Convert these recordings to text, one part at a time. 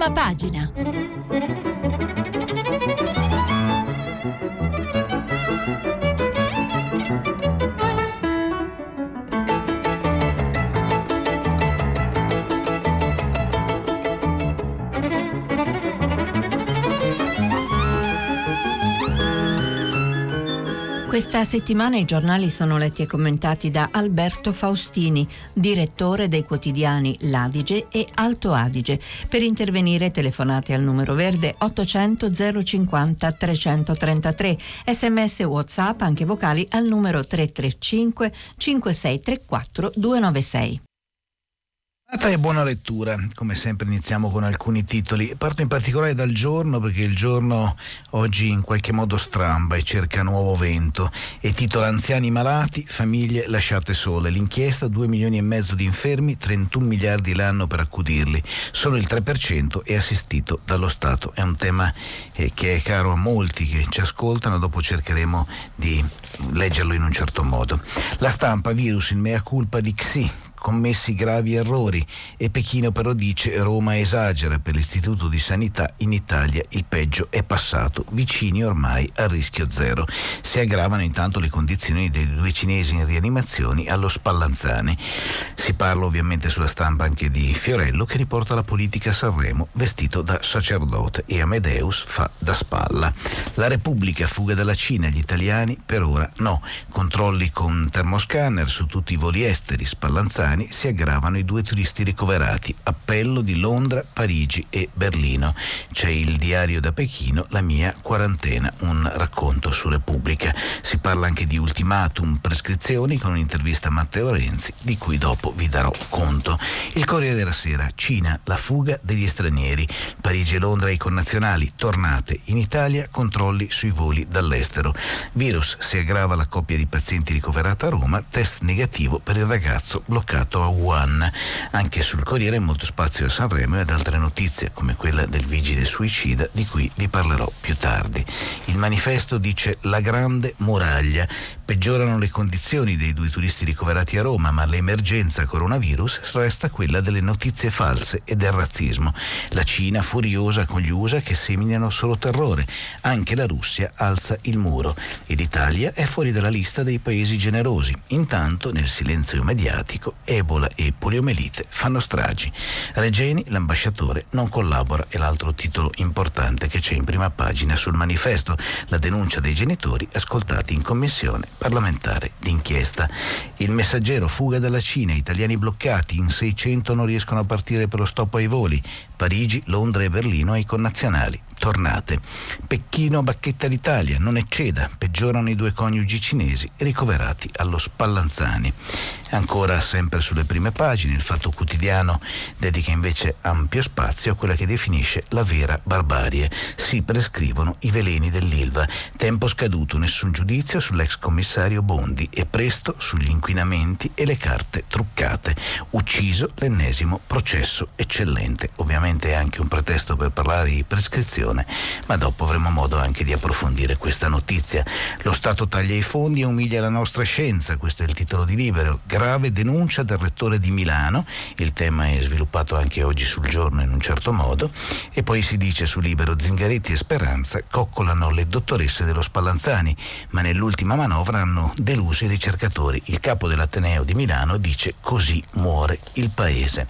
Prima pagina. Questa settimana i giornali sono letti e commentati da Alberto Faustini, direttore dei quotidiani L'Adige e Alto Adige. Per intervenire telefonate al numero verde 800 050 333, SMS WhatsApp anche vocali al numero 335 5634 296. E buona lettura, come sempre iniziamo con alcuni titoli. Parto in particolare dal giorno, perché il giorno oggi in qualche modo stramba e cerca nuovo vento, e titola: anziani malati, famiglie lasciate sole, l'inchiesta, 2 milioni e mezzo di infermi, 31 miliardi l'anno per accudirli, solo il 3% è assistito dallo Stato. È un tema che è caro a molti che ci ascoltano, dopo cercheremo di leggerlo in un certo modo. La Stampa: virus, il mea culpa di Xi, commessi gravi errori, e Pechino però dice Roma esagera, per l'istituto di sanità in Italia il peggio è passato, vicini ormai a rischio zero. Si aggravano intanto le condizioni dei 2 cinesi in rianimazioni allo Spallanzani. Si parla ovviamente sulla Stampa anche di Fiorello, che riporta la politica a Sanremo vestito da sacerdote, e Amedeus fa da spalla. La Repubblica: fuga dalla Cina, gli italiani per ora no, controlli con termoscanner su tutti i voli esteri, Spallanzani si aggravano i 2 turisti ricoverati, appello di Londra, Parigi e Berlino. C'è il diario da Pechino, la mia quarantena, un racconto su Repubblica. Si parla anche di ultimatum, prescrizioni, con un'intervista a Matteo Renzi di cui dopo vi darò conto. Il Corriere della Sera: Cina, la fuga degli stranieri, Parigi e Londra i connazionali, tornate in Italia, controlli sui voli dall'estero. Virus, si aggrava la coppia di pazienti ricoverata a Roma, test negativo per il ragazzo bloccato a Wuhan. Anche sul Corriere molto spazio a Sanremo e ad altre notizie, come quella del vigile suicida di cui vi parlerò più tardi. Il Manifesto dice la grande muraglia, peggiorano le condizioni dei 2 turisti ricoverati a Roma, ma l'emergenza coronavirus resta quella delle notizie false e del razzismo. La Cina furiosa con gli USA che seminano solo terrore, anche la Russia alza il muro e l'Italia è fuori dalla lista dei paesi generosi. Intanto nel silenzio mediatico Ebola e poliomelite fanno stragi. Regeni, l'ambasciatore non collabora, è l'altro titolo importante che c'è in prima pagina sul Manifesto. La denuncia dei genitori ascoltati in commissione parlamentare d'inchiesta. Il Messaggero: fuga dalla Cina, italiani bloccati, in 600 non riescono a partire per lo stop ai voli, Parigi, Londra e Berlino ai connazionali, tornate. Pechino bacchetta l'Italia, non ecceda, peggiorano i 2 coniugi cinesi ricoverati allo Spallanzani. Ancora sempre sulle prime pagine, il Fatto Quotidiano dedica invece ampio spazio a quella che definisce la vera barbarie. Si prescrivono i veleni dell'Ilva, tempo scaduto, nessun giudizio sull'ex commissario Bondi, e presto sugli inquinamenti e le carte truccate. Ucciso l'ennesimo processo eccellente. Ovviamente è anche un pretesto per parlare di prescrizione, ma dopo avremo modo anche di approfondire questa notizia. Lo Stato taglia i fondi e umilia la nostra scienza, questo è il titolo di Libero. Grave denuncia del rettore di Milano, il tema è sviluppato anche oggi sul Giorno in un certo modo, e poi si dice su Libero: Zingaretti e Speranza coccolano le dottoresse dello Spallanzani, ma nell'ultima manovra hanno deluso i ricercatori, il capo dell'Ateneo di Milano dice così muore il paese.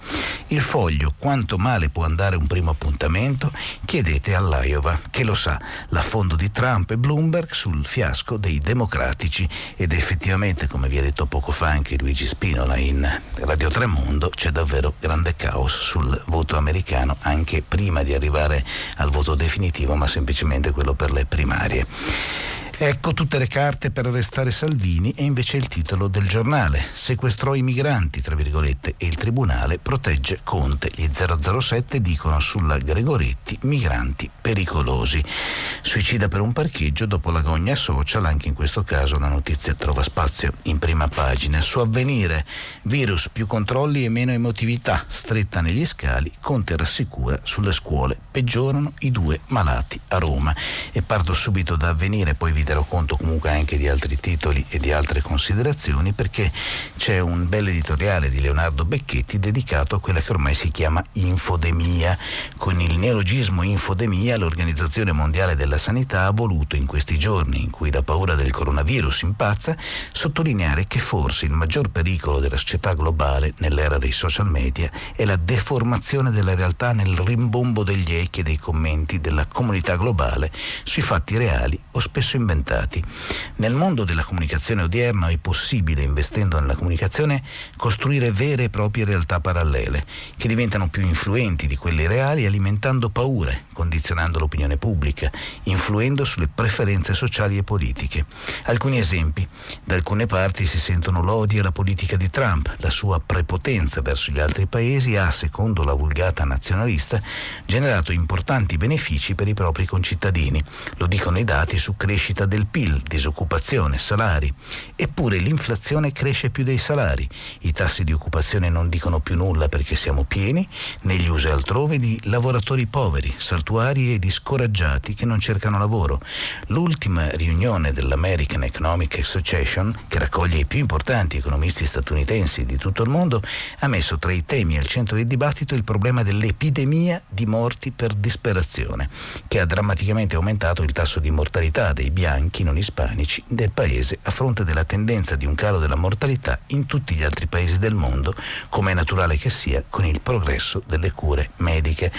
Il Foglio: quanto male può andare un primo appuntamento? Chiedete alla Iowa, che lo sa, l'affondo di Trump e Bloomberg sul fiasco dei democratici. Ed effettivamente, come vi ha detto poco fa anche Luigi Spinola in Radio Tremondo, c'è davvero grande caos sul voto americano, anche prima di arrivare al voto definitivo, ma semplicemente quello per le primarie. Ecco tutte le carte per arrestare Salvini, e invece il titolo del giornale: sequestrò i migranti, tra virgolette, e il tribunale protegge Conte, gli 007 dicono sulla Gregoretti migranti pericolosi. Suicida per un parcheggio, dopo l'agonia social, anche in questo caso la notizia trova spazio in prima pagina. Su Avvenire: virus, più controlli e meno emotività, stretta negli scali, Conte rassicura sulle scuole, peggiorano i 2 malati a Roma. E parto subito da Avvenire, poi vi renderò conto comunque anche di altri titoli e di altre considerazioni, perché c'è un bel editoriale di Leonardo Becchetti dedicato a quella che ormai si chiama infodemia. Con il neologismo infodemia, l'Organizzazione Mondiale della Sanità ha voluto, in questi giorni in cui la paura del coronavirus impazza, sottolineare che forse il maggior pericolo della società globale nell'era dei social media è la deformazione della realtà nel rimbombo degli echi e dei commenti della comunità globale sui fatti reali o spesso inventati. Nel mondo della comunicazione odierna è possibile, investendo nella comunicazione, costruire vere e proprie realtà parallele, che diventano più influenti di quelle reali, alimentando paure, condizionando l'opinione pubblica, influendo sulle preferenze sociali e politiche. Alcuni esempi: da alcune parti si sentono lodi alla politica di Trump, la sua prepotenza verso gli altri paesi ha, secondo la vulgata nazionalista, generato importanti benefici per i propri concittadini. Lo dicono i dati su crescita del PIL, disoccupazione, salari. Eppure l'inflazione cresce più dei salari. I tassi di occupazione non dicono più nulla perché siamo pieni, negli USA e altrove, di lavoratori poveri, saltuari e di scoraggiati che non cercano lavoro. L'ultima riunione dell'American Economic Association, che raccoglie i più importanti economisti statunitensi di tutto il mondo, ha messo tra i temi al centro del dibattito il problema dell'epidemia di morti per disperazione, che ha drammaticamente aumentato il tasso di mortalità dei bianchi non ispanici del paese, a fronte della tendenza di un calo della mortalità in tutti gli altri paesi del mondo, come è naturale che sia con il progresso delle cure mediche.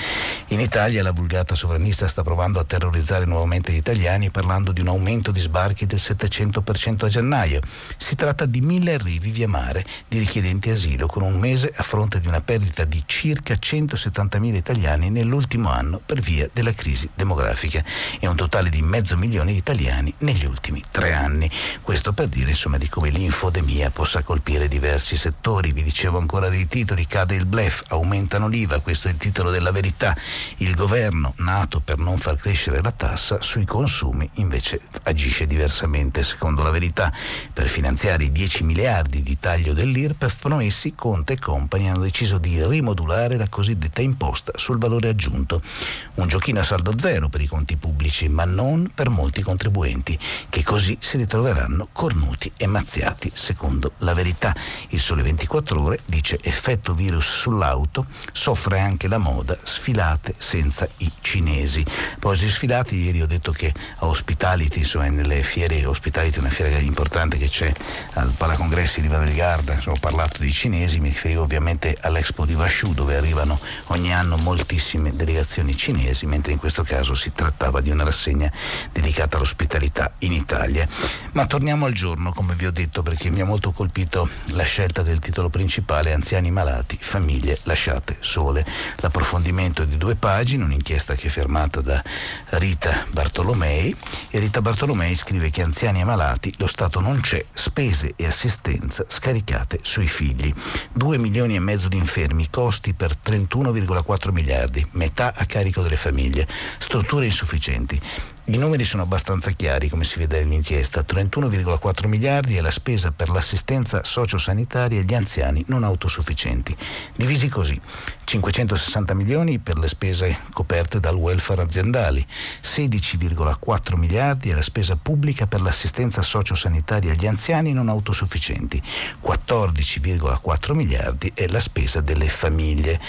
In Italia la vulgata sovranista sta provando a terrorizzare nuovamente gli italiani parlando di un aumento di sbarchi del 700% a gennaio. Si tratta di 1000 arrivi via mare di richiedenti asilo con un mese, a fronte di una perdita di circa 170.000 italiani nell'ultimo anno per via della crisi demografica, e un totale di 500.000 di italiani negli ultimi 3 anni. Questo per dire, insomma, di come l'infodemia possa colpire diversi settori. Vi dicevo ancora dei titoli: cade il bluff, aumentano l'IVA, questo è il titolo della Verità; il governo, nato per non far crescere la tassa sui consumi, invece agisce diversamente, secondo la Verità. Per finanziare i 10 miliardi di taglio dell'IRPEF promessi, Conte e compagni hanno deciso di rimodulare la cosiddetta imposta sul valore aggiunto. Un giochino a saldo zero per i conti pubblici, ma non per molti contribuenti, che così si ritroveranno cornuti e mazziati, secondo la Verità. Il Sole 24 Ore dice: effetto virus sull'auto, soffre anche la moda, sfilate senza i cinesi. Poi sui sfilati, ieri ho detto che a Hospitality, insomma, nelle fiere Hospitality, una fiera importante che c'è al Palacongressi di Riva del Garda, ho parlato dei cinesi, mi riferivo ovviamente all'Expo di Washu, dove arrivano ogni anno moltissime delegazioni cinesi, mentre in questo caso si trattava di una rassegna dedicata all'ospitalità in Italia. Ma torniamo al giorno, come vi ho detto, perché mi ha molto colpito la scelta del titolo principale: anziani malati, famiglie lasciate sole. L'approfondimento è di 2 pagine, un'inchiesta che è firmata da Rita Bartolomei, e Rita Bartolomei scrive che anziani e malati, lo Stato non c'è, spese e assistenza scaricate sui figli. 2,5 milioni di infermi, costi per 31,4 miliardi, metà a carico delle famiglie, strutture insufficienti. I numeri sono abbastanza chiari, come si vede nell'inchiesta: 31,4 miliardi è la spesa per l'assistenza sociosanitaria agli anziani non autosufficienti, divisi così: 560 milioni per le spese coperte dal welfare aziendali, 16,4 miliardi è la spesa pubblica per l'assistenza sociosanitaria agli anziani non autosufficienti, 14,4 miliardi è la spesa delle famiglie.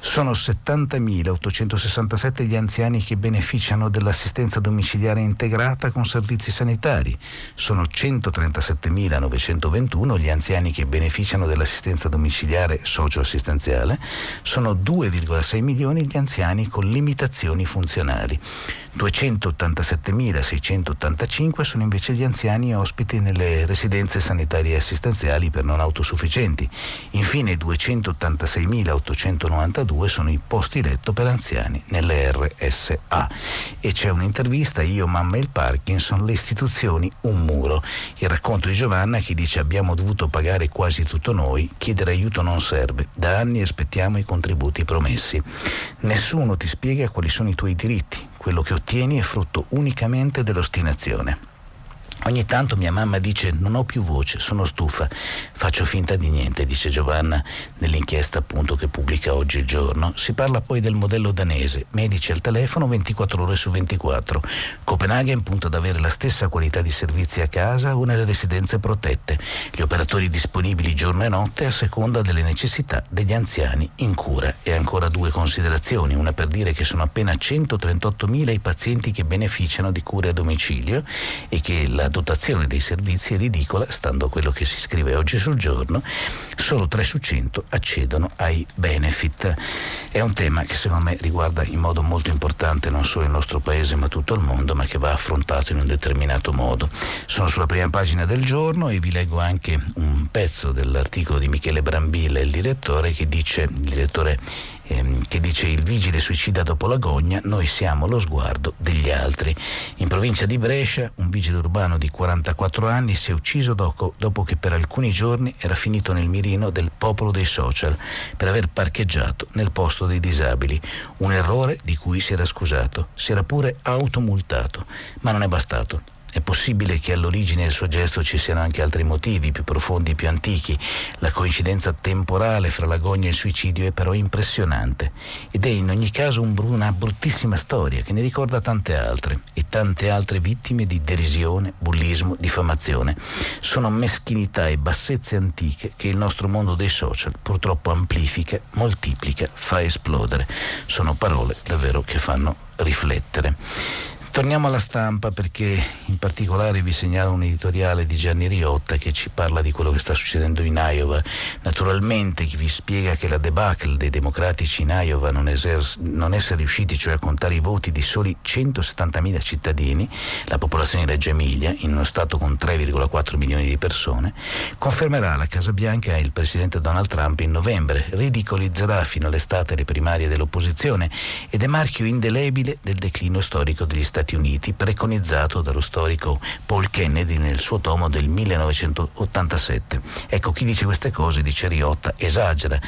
Sono 70.867 gli anziani che beneficiano dell'assistenza domiciliare integrata con servizi sanitari, sono 137.921 gli anziani che beneficiano dell'assistenza domiciliare socioassistenziale, sono 2,6 milioni gli anziani con limitazioni funzionali, 287.685 sono invece gli anziani ospiti nelle residenze sanitarie e assistenziali per non autosufficienti. Infine 286.892 sono i posti letto per anziani nelle RSA. E c'è un'intervista, Io, mamma e il Parkinson, le istituzioni, un muro. Il racconto di Giovanna, che dice: abbiamo dovuto pagare quasi tutto noi, chiedere aiuto non serve, da anni aspettiamo i contributi promessi. Nessuno ti spiega quali sono i tuoi diritti, quello che ottieni è frutto unicamente dell'ostinazione. Ogni tanto mia mamma dice: non ho più voce, sono stufa, faccio finta di niente, dice Giovanna nell'inchiesta appunto che pubblica Oggi il Giorno. Si parla poi del modello danese, medici al telefono 24 ore su 24. Copenaghen punta ad avere la stessa qualità di servizi a casa o nelle residenze protette, gli operatori disponibili giorno e notte a seconda delle necessità degli anziani in cura. E ancora due considerazioni, una per dire che sono appena 138.000 i pazienti che beneficiano di cure a domicilio e che la dotazione dei servizi è ridicola, stando a quello che si scrive oggi sul Giorno, solo 3 su 100 accedono ai benefit. È un tema che secondo me riguarda in modo molto importante non solo il nostro paese ma tutto il mondo, ma che va affrontato in un determinato modo. Sono sulla prima pagina del Giorno e vi leggo anche un pezzo dell'articolo di Michele Brambilla, il direttore, che dice, il vigile suicida dopo l'agonia, noi siamo lo sguardo degli altri. In provincia di Brescia un vigile urbano di 44 anni si è ucciso dopo che per alcuni giorni era finito nel mirino del popolo dei social per aver parcheggiato nel posto dei disabili, un errore di cui si era scusato, si era pure automultato, ma non è bastato. È possibile che all'origine del suo gesto ci siano anche altri motivi, più profondi, più antichi. La coincidenza temporale fra l'agonia e il suicidio è però impressionante ed è in ogni caso una bruttissima storia che ne ricorda tante altre vittime di derisione, bullismo, diffamazione. Sono meschinità e bassezze antiche che il nostro mondo dei social purtroppo amplifica, moltiplica, fa esplodere. Sono parole davvero che fanno riflettere. Torniamo alla Stampa, perché in particolare vi segnalo un editoriale di Gianni Riotta che ci parla di quello che sta succedendo in Iowa. Naturalmente chi vi spiega che la debacle dei democratici in Iowa non essere riusciti cioè a contare i voti di soli 170.000 cittadini, la popolazione di Reggio Emilia, in uno stato con 3,4 milioni di persone, confermerà alla Casa Bianca il presidente Donald Trump in novembre, ridicolizzerà fino all'estate le primarie dell'opposizione ed è marchio indelebile del declino storico degli Stati Uniti, preconizzato dallo storico Paul Kennedy nel suo tomo del 1987. Ecco, chi dice queste cose, dice Riotta, esagera,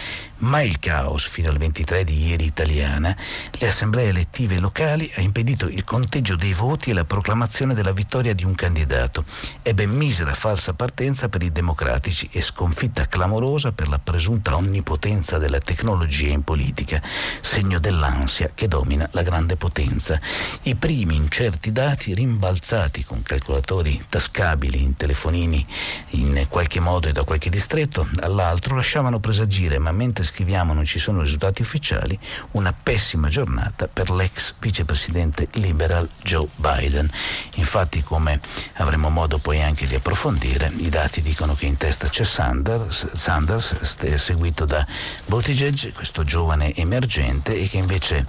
ma il caos fino al 23 di ieri italiana, le assemblee elettive locali, ha impedito il conteggio dei voti e la proclamazione della vittoria di un candidato. È ben misera falsa partenza per i democratici e sconfitta clamorosa per la presunta onnipotenza della tecnologia in politica, segno dell'ansia che domina la grande potenza. I primi incerti dati rimbalzati con calcolatori tascabili in telefonini in qualche modo e da qualche distretto all'altro lasciavano presagire, ma mentre scriviamo non ci sono risultati ufficiali, una pessima giornata per l'ex vicepresidente liberal Joe Biden. Infatti, come avremo modo poi anche di approfondire, i dati dicono che in testa c'è Sanders seguito da Buttigieg, questo giovane emergente, e che invece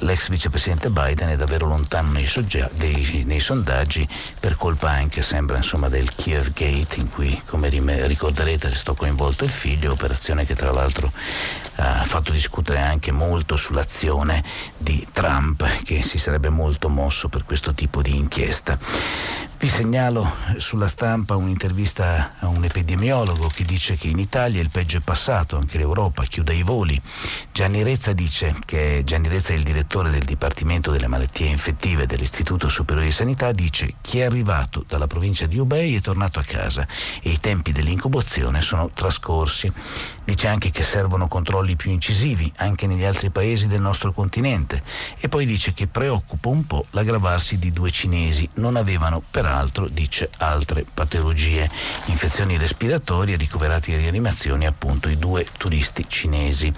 l'ex vicepresidente Biden è davvero lontano nei sondaggi, per colpa anche, sembra, insomma, del Kiev Gate, in cui, come ricorderete, restò coinvolto il figlio, operazione che tra l'altro ha fatto discutere anche molto sull'azione di Trump, che si sarebbe molto mosso per questo tipo di inchiesta. Vi segnalo sulla Stampa un'intervista a un epidemiologo che dice che in Italia il peggio è passato, anche l'Europa chiude i voli. Gianni Rezza, il direttore del Dipartimento delle Malattie Infettive dell'Istituto Superiore di Sanità, dice: chi è arrivato dalla provincia di Ubei è tornato a casa e i tempi dell'incubazione sono trascorsi. Dice anche che servono controlli più incisivi anche negli altri paesi del nostro continente, e poi dice che preoccupa un po' l'aggravarsi di 2 cinesi, non avevano peraltro, dice, altre patologie, infezioni respiratorie, ricoverati in rianimazione appunto i 2 turisti cinesi.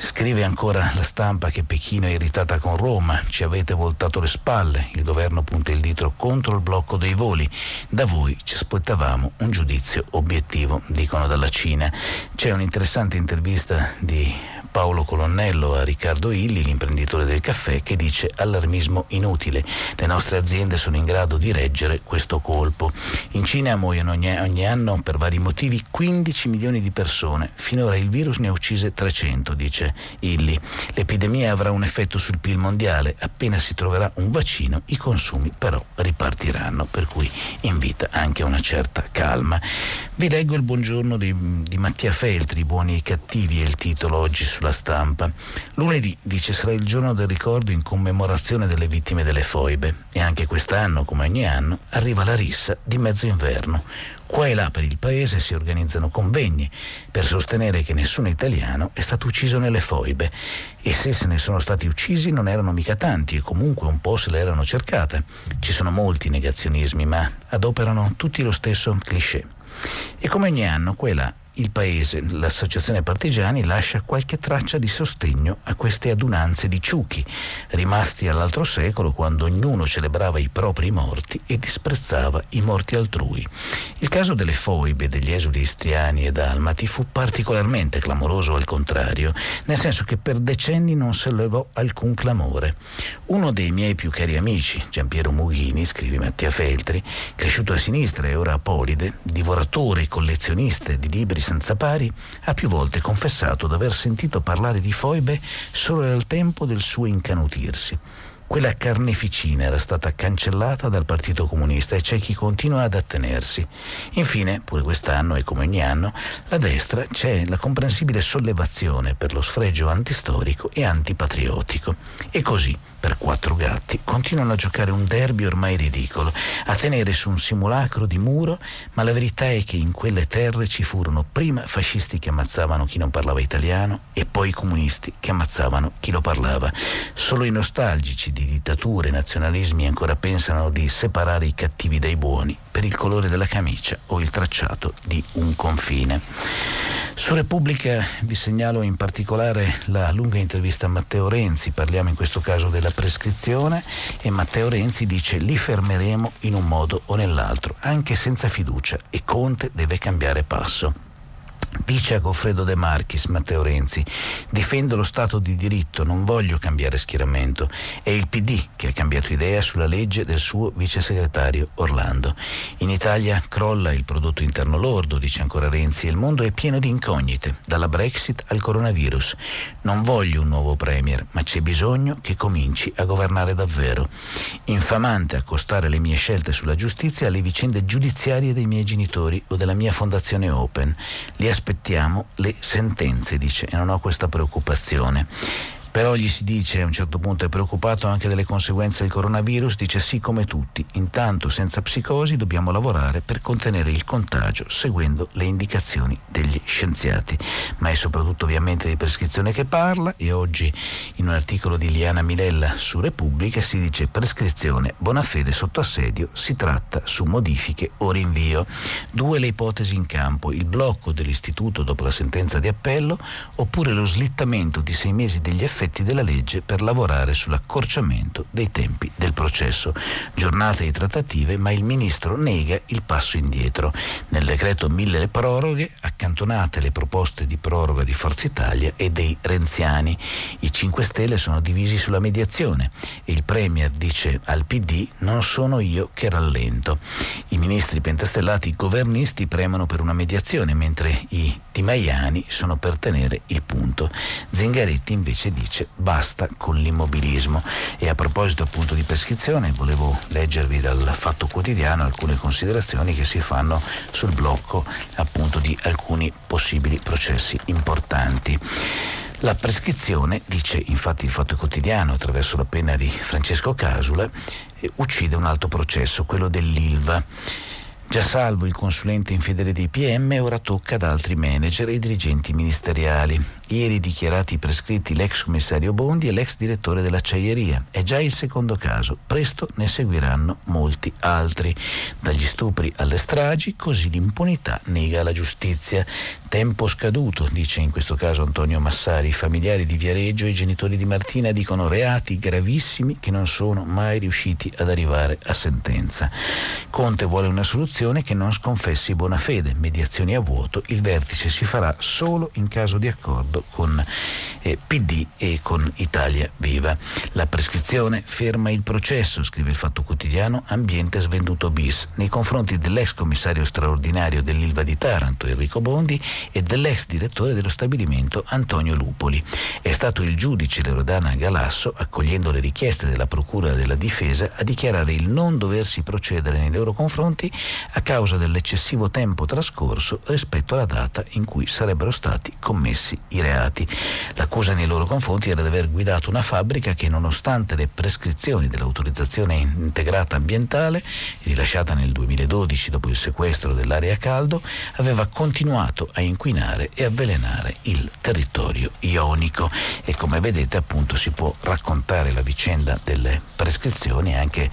Scrive ancora la Stampa che Pechino è irritata con Roma, ci avete voltato le spalle, il governo punta il dito contro il blocco dei voli, da voi ci aspettavamo un giudizio obiettivo, dicono dalla Cina. C'è un'interessante intervista di Paolo Colonnello a Riccardo Illi, l'imprenditore del caffè, che dice: allarmismo inutile, le nostre aziende sono in grado di reggere questo colpo. In Cina muoiono ogni anno per vari motivi 15 milioni di persone, finora il virus ne ha uccise 300, dice Illi. L'epidemia avrà un effetto sul PIL mondiale, appena si troverà un vaccino i consumi però ripartiranno, per cui invita anche a una certa calma. Vi leggo il buongiorno di Mattia Feltri, Buoni e cattivi è il titolo oggi sulla La Stampa. Lunedì, dice, sarà il giorno del ricordo in commemorazione delle vittime delle foibe e anche quest'anno, come ogni anno, arriva la rissa di mezzo inverno. Qua e là per il paese si organizzano convegni per sostenere che nessun italiano è stato ucciso nelle foibe, e se se ne sono stati uccisi non erano mica tanti e comunque un po' se l'erano cercata. Ci sono molti negazionismi, ma adoperano tutti lo stesso cliché. E come ogni anno, qua e là, il paese, l'associazione partigiani, lascia qualche traccia di sostegno a queste adunanze di ciuchi, rimasti all'altro secolo, quando ognuno celebrava i propri morti e disprezzava i morti altrui. Il caso delle foibe, degli esuli istriani e dalmati, fu particolarmente clamoroso al contrario, nel senso che per decenni non se levò alcun clamore. Uno dei miei più cari amici, Giampiero Mughini, scrive Mattia Feltri, cresciuto a sinistra e ora apolide, divoratore e collezionista di libri senza pari, ha più volte confessato d'aver sentito parlare di foibe solo al tempo del suo incanutirsi. Quella carneficina era stata cancellata dal Partito Comunista e c'è chi continua ad attenersi. Infine, pure quest'anno e come ogni anno, la destra c'è la comprensibile sollevazione per lo sfregio antistorico e antipatriottico. E così, per quattro gatti, continuano a giocare un derby ormai ridicolo, a tenere su un simulacro di muro, ma la verità è che in quelle terre ci furono prima fascisti che ammazzavano chi non parlava italiano e poi comunisti che ammazzavano chi lo parlava. Solo i nostalgici di dittature e nazionalismi ancora pensano di separare i cattivi dai buoni per il colore della camicia o il tracciato di un confine. Su Repubblica vi segnalo in particolare la lunga intervista a Matteo Renzi, parliamo in questo caso della prescrizione, e Matteo Renzi dice: li fermeremo in un modo o nell'altro, anche senza fiducia, e Conte deve cambiare passo. Dice a Goffredo De Marchis Matteo Renzi: difendo lo Stato di diritto, non voglio cambiare schieramento. È il PD che ha cambiato idea sulla legge del suo vice segretario Orlando. In Italia crolla il prodotto interno lordo, dice ancora Renzi, e il mondo è pieno di incognite, dalla Brexit al coronavirus. Non voglio un nuovo premier, ma c'è bisogno che cominci a governare davvero. Infamante accostare le mie scelte sulla giustizia alle vicende giudiziarie dei miei genitori o della mia fondazione Open. Li aspettiamo le sentenze, dice, e non ho questa preoccupazione. Però gli si dice, a un certo punto è preoccupato anche delle conseguenze del coronavirus, dice: sì, come tutti, intanto senza psicosi dobbiamo lavorare per contenere il contagio seguendo le indicazioni degli scienziati. Ma è soprattutto ovviamente di prescrizione che parla, e oggi in un articolo di Liana Milella su Repubblica si dice: prescrizione, Bonafede sotto assedio, si tratta su modifiche o rinvio. Due le ipotesi in campo: il blocco dell'istituto dopo la sentenza di appello, oppure lo slittamento di 6 mesi degli effetti della legge per lavorare sull'accorciamento dei tempi del processo. Giornate di trattative, ma il ministro nega il passo indietro. Nel decreto 1000 proroghe, accantonate le proposte di proroga di Forza Italia e dei renziani. I 5 Stelle sono divisi sulla mediazione e il premier dice al PD: non sono io che rallento. I ministri pentastellati governisti premono per una mediazione, mentre i timaiani sono per tenere il punto. Zingaretti invece dice: basta con l'immobilismo. E a proposito appunto di prescrizione, volevo leggervi dal Fatto Quotidiano alcune considerazioni che si fanno sul blocco appunto di alcuni possibili processi importanti. La prescrizione, dice infatti il Fatto Quotidiano attraverso la penna di Francesco Casula, uccide un altro processo, quello dell'Ilva. Già salvo il consulente infedele dei PM, ora tocca ad altri manager e dirigenti ministeriali. Ieri dichiarati prescritti l'ex commissario Bondi e l'ex direttore dell'acciaieria. È già il secondo caso, presto ne seguiranno molti altri. Dagli stupri alle stragi, così l'impunità nega la giustizia. Tempo scaduto, dice in questo caso Antonio Massari. I familiari di Viareggio e i genitori di Martina dicono: reati gravissimi che non sono mai riusciti ad arrivare a sentenza. Conte vuole una soluzione che non sconfessi Bonafede, mediazioni a vuoto, il vertice si farà solo in caso di accordo con PD e con Italia Viva. La prescrizione ferma il processo, scrive il Fatto Quotidiano, ambiente svenduto bis, nei confronti dell'ex commissario straordinario dell'Ilva di Taranto Enrico Bondi e dell'ex direttore dello stabilimento Antonio Lupoli. È stato il giudice Loredana Galasso, accogliendo le richieste della Procura della Difesa, a dichiarare il non doversi procedere nei loro confronti a causa dell'eccessivo tempo trascorso rispetto alla data in cui sarebbero stati commessi i reati. reati. L'accusa nei loro confronti era di aver guidato una fabbrica che, nonostante le prescrizioni dell'autorizzazione integrata ambientale rilasciata nel 2012 dopo il sequestro dell'area a caldo, aveva continuato a inquinare e avvelenare il territorio ionico. E come vedete, appunto, si può raccontare la vicenda delle prescrizioni anche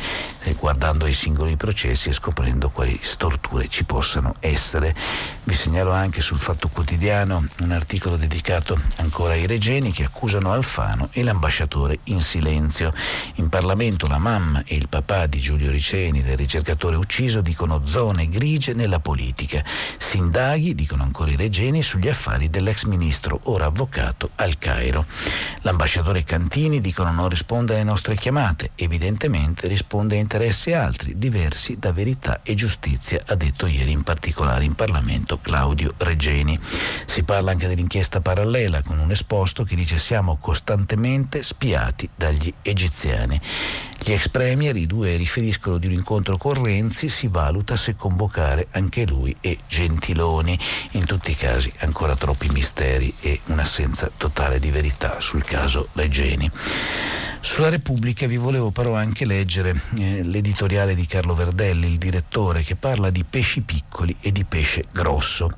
guardando ai singoli processi e scoprendo quali storture ci possano essere. Vi segnalo anche sul Fatto Quotidiano un articolo dedicato ancora ai regeni che accusano Alfano e l'ambasciatore in silenzio. In Parlamento la mamma e il papà di Giulio Riceni, del ricercatore ucciso, dicono zone grigie nella politica. Si indaghi, dicono ancora i regeni, sugli affari dell'ex ministro, ora avvocato al Cairo. L'ambasciatore Cantini, dicono, non risponde alle nostre chiamate, evidentemente risponde a interessi altri, diversi da verità e giustizia, ha detto ieri in particolare in Parlamento Claudio Regeni. Si parla anche dell'inchiesta parallela con un esposto che dice siamo costantemente spiati dagli egiziani. Gli ex premier, i due, riferiscono di un incontro con Renzi, si valuta se convocare anche lui e Gentiloni. In tutti i casi ancora troppi misteri e un'assenza totale di verità sul caso Regeni. Sulla Repubblica vi volevo però anche leggere l'editoriale di Carlo Verdelli, il direttore, che parla di pesci piccoli e di pesce grosso.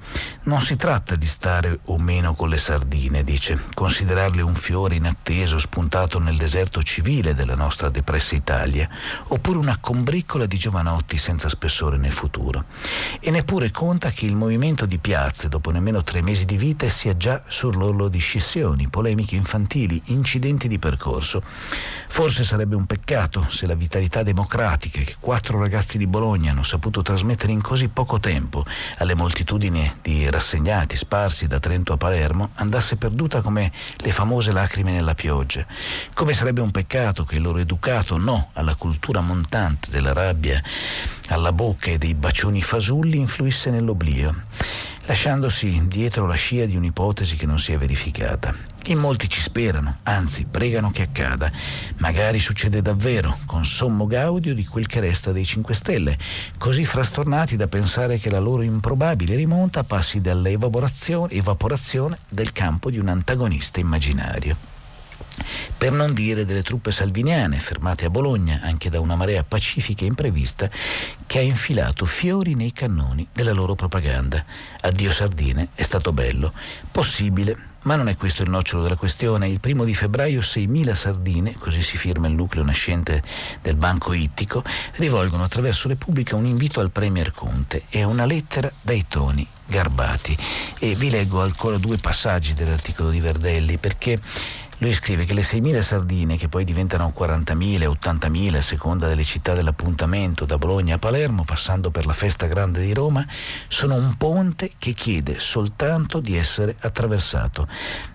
Non si tratta di stare o meno con le sardine, dice, considerarle un fiore inatteso spuntato nel deserto civile della nostra depressa Italia, oppure una combriccola di giovanotti senza spessore nel futuro. E neppure conta che il movimento di piazze, dopo nemmeno 3 mesi di vita, sia già sull'orlo di scissioni, polemiche infantili, incidenti di percorso. Forse sarebbe un peccato se la vitalità democratica che 4 ragazzi di Bologna hanno saputo trasmettere in così poco tempo alle moltitudini di rassegnati sparsi da Trento a Palermo andasse perduta come le famose lacrime nella pioggia. Come sarebbe un peccato che il loro educato no alla cultura montante della rabbia alla bocca e dei bacioni fasulli influisse nell'oblio, lasciandosi dietro la scia di un'ipotesi che non si è verificata. In molti ci sperano, anzi pregano che accada. Magari succede davvero, con sommo gaudio di quel che resta dei 5 Stelle, così frastornati da pensare che la loro improbabile rimonta passi dall'evaporazione del campo di un antagonista immaginario. Per non dire delle truppe salviniane fermate a Bologna anche da una marea pacifica e imprevista che ha infilato fiori nei cannoni della loro propaganda. Addio sardine, è stato bello. Possibile, ma non è questo il nocciolo della questione. Il 1 febbraio 6.000 sardine, così si firma il nucleo nascente del Banco Ittico, rivolgono attraverso Repubblica un invito al premier Conte e una lettera dai toni garbati. E vi leggo ancora 2 passaggi dell'articolo di Verdelli, perché lui scrive che le 6.000 sardine, che poi diventano 40.000, 80.000 a seconda delle città dell'appuntamento, da Bologna a Palermo, passando per la Festa Grande di Roma, sono un ponte che chiede soltanto di essere attraversato.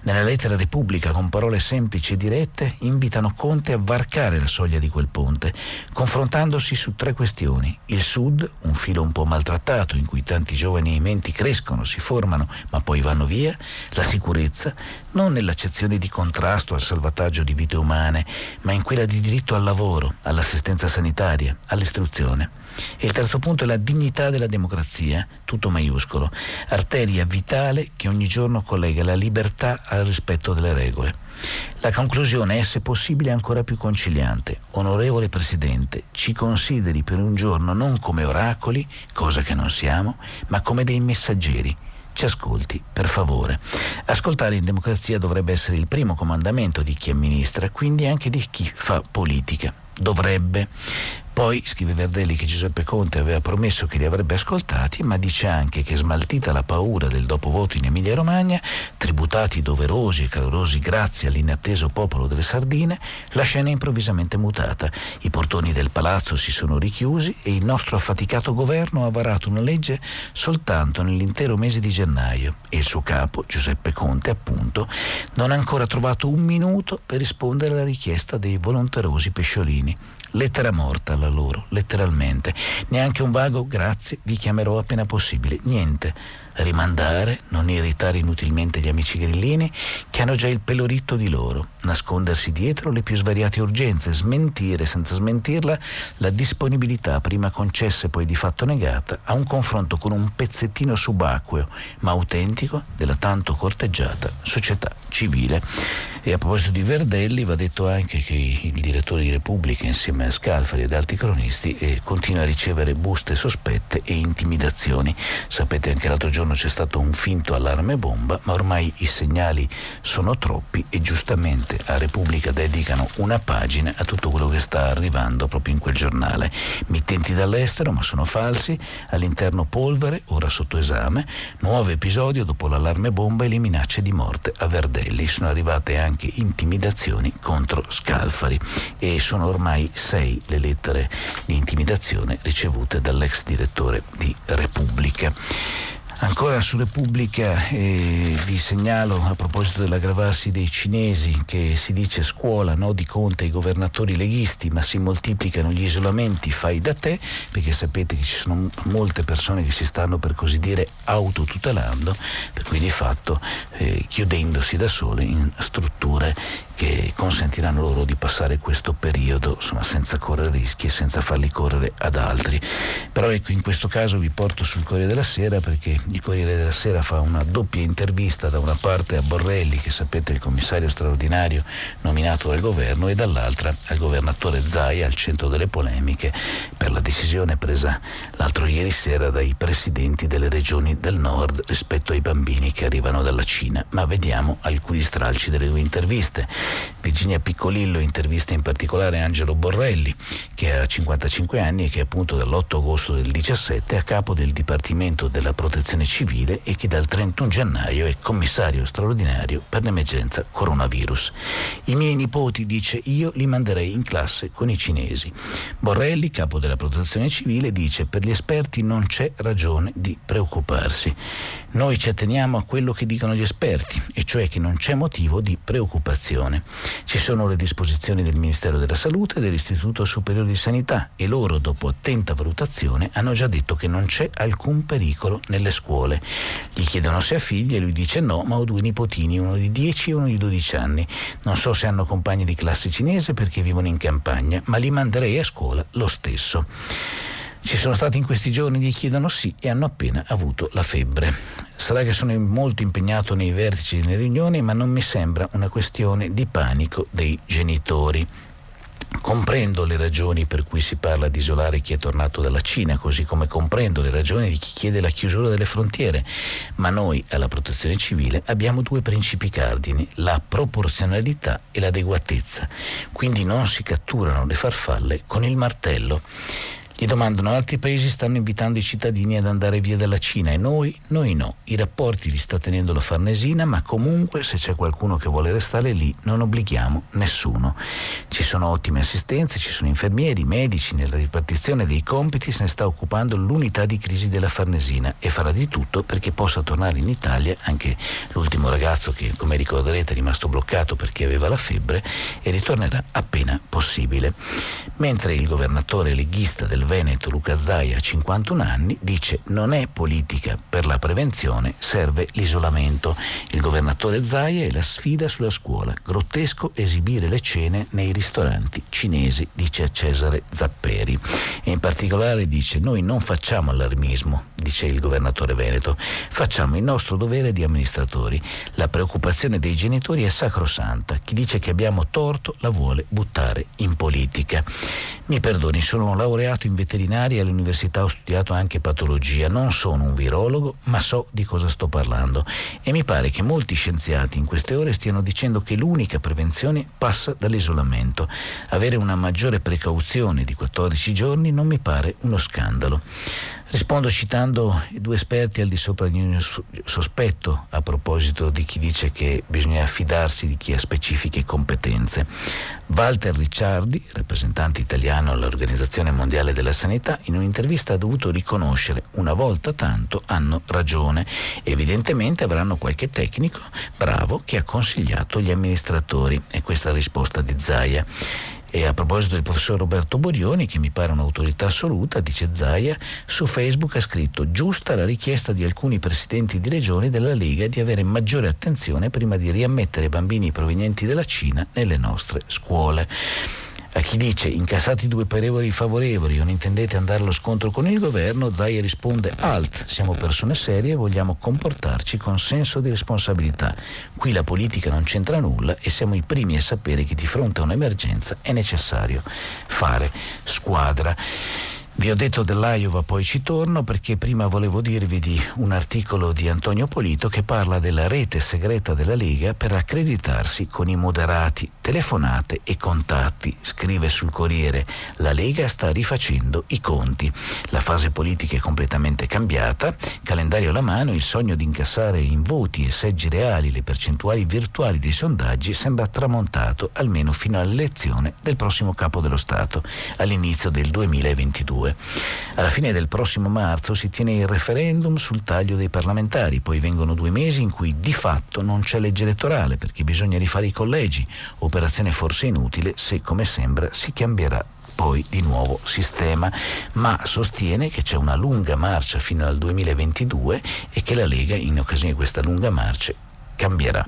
Nella lettera Repubblica, con parole semplici e dirette, invitano Conte a varcare la soglia di quel ponte, confrontandosi su 3 questioni. Il Sud, un filo un po' maltrattato, in cui tanti giovani menti crescono, si formano, ma poi vanno via. La sicurezza, non nell'accezione di contrario al salvataggio di vite umane, ma in quella di diritto al lavoro, all'assistenza sanitaria, all'istruzione. E il 3° punto è la dignità della democrazia, tutto maiuscolo, arteria vitale che ogni giorno collega la libertà al rispetto delle regole. La conclusione è, se possibile, ancora più conciliante. Onorevole Presidente, ci consideri per un giorno non come oracoli, cosa che non siamo, ma come dei messaggeri. Ci ascolti, per favore. Ascoltare in democrazia dovrebbe essere il primo comandamento di chi amministra, quindi anche di chi fa politica. Dovrebbe. Poi scrive Verdelli che Giuseppe Conte aveva promesso che li avrebbe ascoltati, ma dice anche che, smaltita la paura del dopovoto in Emilia-Romagna, tributati doverosi e calorosi grazie all'inatteso popolo delle sardine, la scena è improvvisamente mutata. I portoni del palazzo si sono richiusi e il nostro affaticato governo ha varato una legge soltanto nell'intero mese di gennaio e il suo capo, Giuseppe Conte, appunto, non ha ancora trovato un minuto per rispondere alla richiesta dei volonterosi pesciolini. Lettera morta la loro, letteralmente. Neanche un vago grazie, vi chiamerò appena possibile. Niente. rimandare, non irritare inutilmente gli amici grillini che hanno già il pelo ritto di loro, nascondersi dietro le più svariate urgenze, smentire senza smentirla la disponibilità prima concessa e poi di fatto negata a un confronto con un pezzettino subacqueo ma autentico della tanto corteggiata società civile. E a proposito di Verdelli va detto anche che il direttore di Repubblica insieme a Scalfari ed altri cronisti continua a ricevere buste sospette e intimidazioni. Sapete, anche l'altro giorno c'è stato un finto allarme bomba, ma ormai i segnali sono troppi e giustamente a Repubblica dedicano una pagina a tutto quello che sta arrivando proprio in quel giornale. Mittenti dall'estero ma sono falsi, all'interno polvere, ora sotto esame, nuovo episodio dopo l'allarme bomba e le minacce di morte a Verdelli. Sono arrivate anche intimidazioni contro Scalfari e sono ormai 6 le lettere di intimidazione ricevute dall'ex direttore di Repubblica. Ancora su Repubblica vi segnalo, a proposito dell'aggravarsi dei cinesi, che si dice scuola, no di Conte ai governatori leghisti, ma si moltiplicano gli isolamenti fai da te, perché sapete che ci sono molte persone che si stanno, per così dire, autotutelando, per cui di fatto chiudendosi da sole in strutture che consentiranno loro di passare questo periodo, insomma, senza correre rischi e senza farli correre ad altri. Però ecco, in questo caso vi porto sul Corriere della Sera, perché il Corriere della Sera fa una doppia intervista, da una parte a Borrelli, che sapete è il commissario straordinario nominato dal governo, e dall'altra al governatore Zaia, al centro delle polemiche per la decisione presa l'altro ieri sera dai presidenti delle regioni del nord rispetto ai bambini che arrivano dalla Cina. Ma vediamo alcuni stralci delle due interviste. Virginia Piccolillo intervista in particolare Angelo Borrelli, che ha 55 anni e che appunto dall'8 agosto del 17 è a capo del Dipartimento della Protezione Civile e che dal 31 gennaio è commissario straordinario per l'emergenza coronavirus. I miei nipoti, dice, io li manderei in classe con i cinesi. Borrelli, capo della Protezione Civile, dice: per gli esperti non c'è ragione di preoccuparsi. Noi ci atteniamo a quello che dicono gli esperti, e cioè che non c'è motivo di preoccupazione. Ci sono le disposizioni del Ministero della Salute e dell'Istituto Superiore di Sanità e loro, dopo attenta valutazione, hanno già detto che non c'è alcun pericolo nelle scuole. Gli chiedono se ha figli e lui dice no, ma ho 2 nipotini, uno di 10 e uno di 12 anni. Non so se hanno compagni di classe cinese perché vivono in campagna, ma li manderei a scuola lo stesso. Ci sono stati in questi giorni, gli chiedono sì, e hanno appena avuto la febbre. Sarà che sono molto impegnato nei vertici e nelle riunioni, ma non mi sembra una questione di panico dei genitori. Comprendo le ragioni per cui si parla di isolare chi è tornato dalla Cina, così come comprendo le ragioni di chi chiede la chiusura delle frontiere, ma noi alla Protezione Civile abbiamo 2 principi cardini, la proporzionalità e l'adeguatezza, quindi non si catturano le farfalle con il martello. Gli domandano: altri paesi stanno invitando i cittadini ad andare via dalla Cina e noi no. I rapporti li sta tenendo la Farnesina, ma comunque se c'è qualcuno che vuole restare lì non obblighiamo nessuno. Ci sono ottime assistenze, ci sono infermieri, medici, nella ripartizione dei compiti se ne sta occupando l'unità di crisi della Farnesina e farà di tutto perché possa tornare in Italia anche l'ultimo ragazzo che, come ricorderete, è rimasto bloccato perché aveva la febbre, e ritornerà appena possibile. Mentre il governatore leghista del Veneto, Luca Zaia, 51 anni, dice: non è politica per la prevenzione, serve l'isolamento. Il governatore Zaia e la sfida sulla scuola, grottesco esibire le cene nei ristoranti cinesi, dice a Cesare Zapperi. E in particolare dice: noi non facciamo allarmismo, dice il governatore veneto, facciamo il nostro dovere di amministratori, la preoccupazione dei genitori è sacrosanta, chi dice che abbiamo torto la vuole buttare in politica. Mi perdoni, sono un laureato in veterinaria e all'università ho studiato anche patologia, non sono un virologo, ma so di cosa sto parlando, e mi pare che molti scienziati in queste ore stiano dicendo che l'unica prevenzione passa dall'isolamento. Avere una maggiore precauzione di 14 giorni non mi pare uno scandalo. Rispondo citando 2 esperti al di sopra di ogni sospetto a proposito di chi dice che bisogna fidarsi di chi ha specifiche competenze. Walter Ricciardi, rappresentante italiano all'Organizzazione Mondiale della Sanità, in un'intervista ha dovuto riconoscere: una volta tanto hanno ragione, evidentemente avranno qualche tecnico bravo che ha consigliato gli amministratori. E questa è la risposta di Zaia. E a proposito del professor Roberto Borioni, che mi pare un'autorità assoluta, dice Zaia, su Facebook ha scritto: giusta la richiesta di alcuni presidenti di regione della Lega di avere maggiore attenzione prima di riammettere bambini provenienti dalla Cina nelle nostre scuole. A chi dice incassati due pareri favorevoli, non intendete andare allo scontro con il governo, Zaia risponde: alt, siamo persone serie e vogliamo comportarci con senso di responsabilità. Qui la politica non c'entra nulla e siamo i primi a sapere che di fronte a un'emergenza è necessario fare squadra. Vi ho detto dell'Iowa, poi ci torno, perché prima volevo dirvi di un articolo di Antonio Polito che parla della rete segreta della Lega per accreditarsi con i moderati, telefonate e contatti. Scrive sul Corriere: la Lega sta rifacendo i conti, la fase politica è completamente cambiata, calendario alla mano, il sogno di incassare in voti e seggi reali le percentuali virtuali dei sondaggi sembra tramontato, almeno fino all'elezione del prossimo capo dello Stato all'inizio del 2022. Alla fine del prossimo marzo si tiene il referendum sul taglio dei parlamentari, poi vengono 2 mesi in cui di fatto non c'è legge elettorale perché bisogna rifare i collegi, operazione forse inutile se, come sembra, si cambierà poi di nuovo sistema, ma sostiene che c'è una lunga marcia fino al 2022 e che la Lega in occasione di questa lunga marcia cambierà.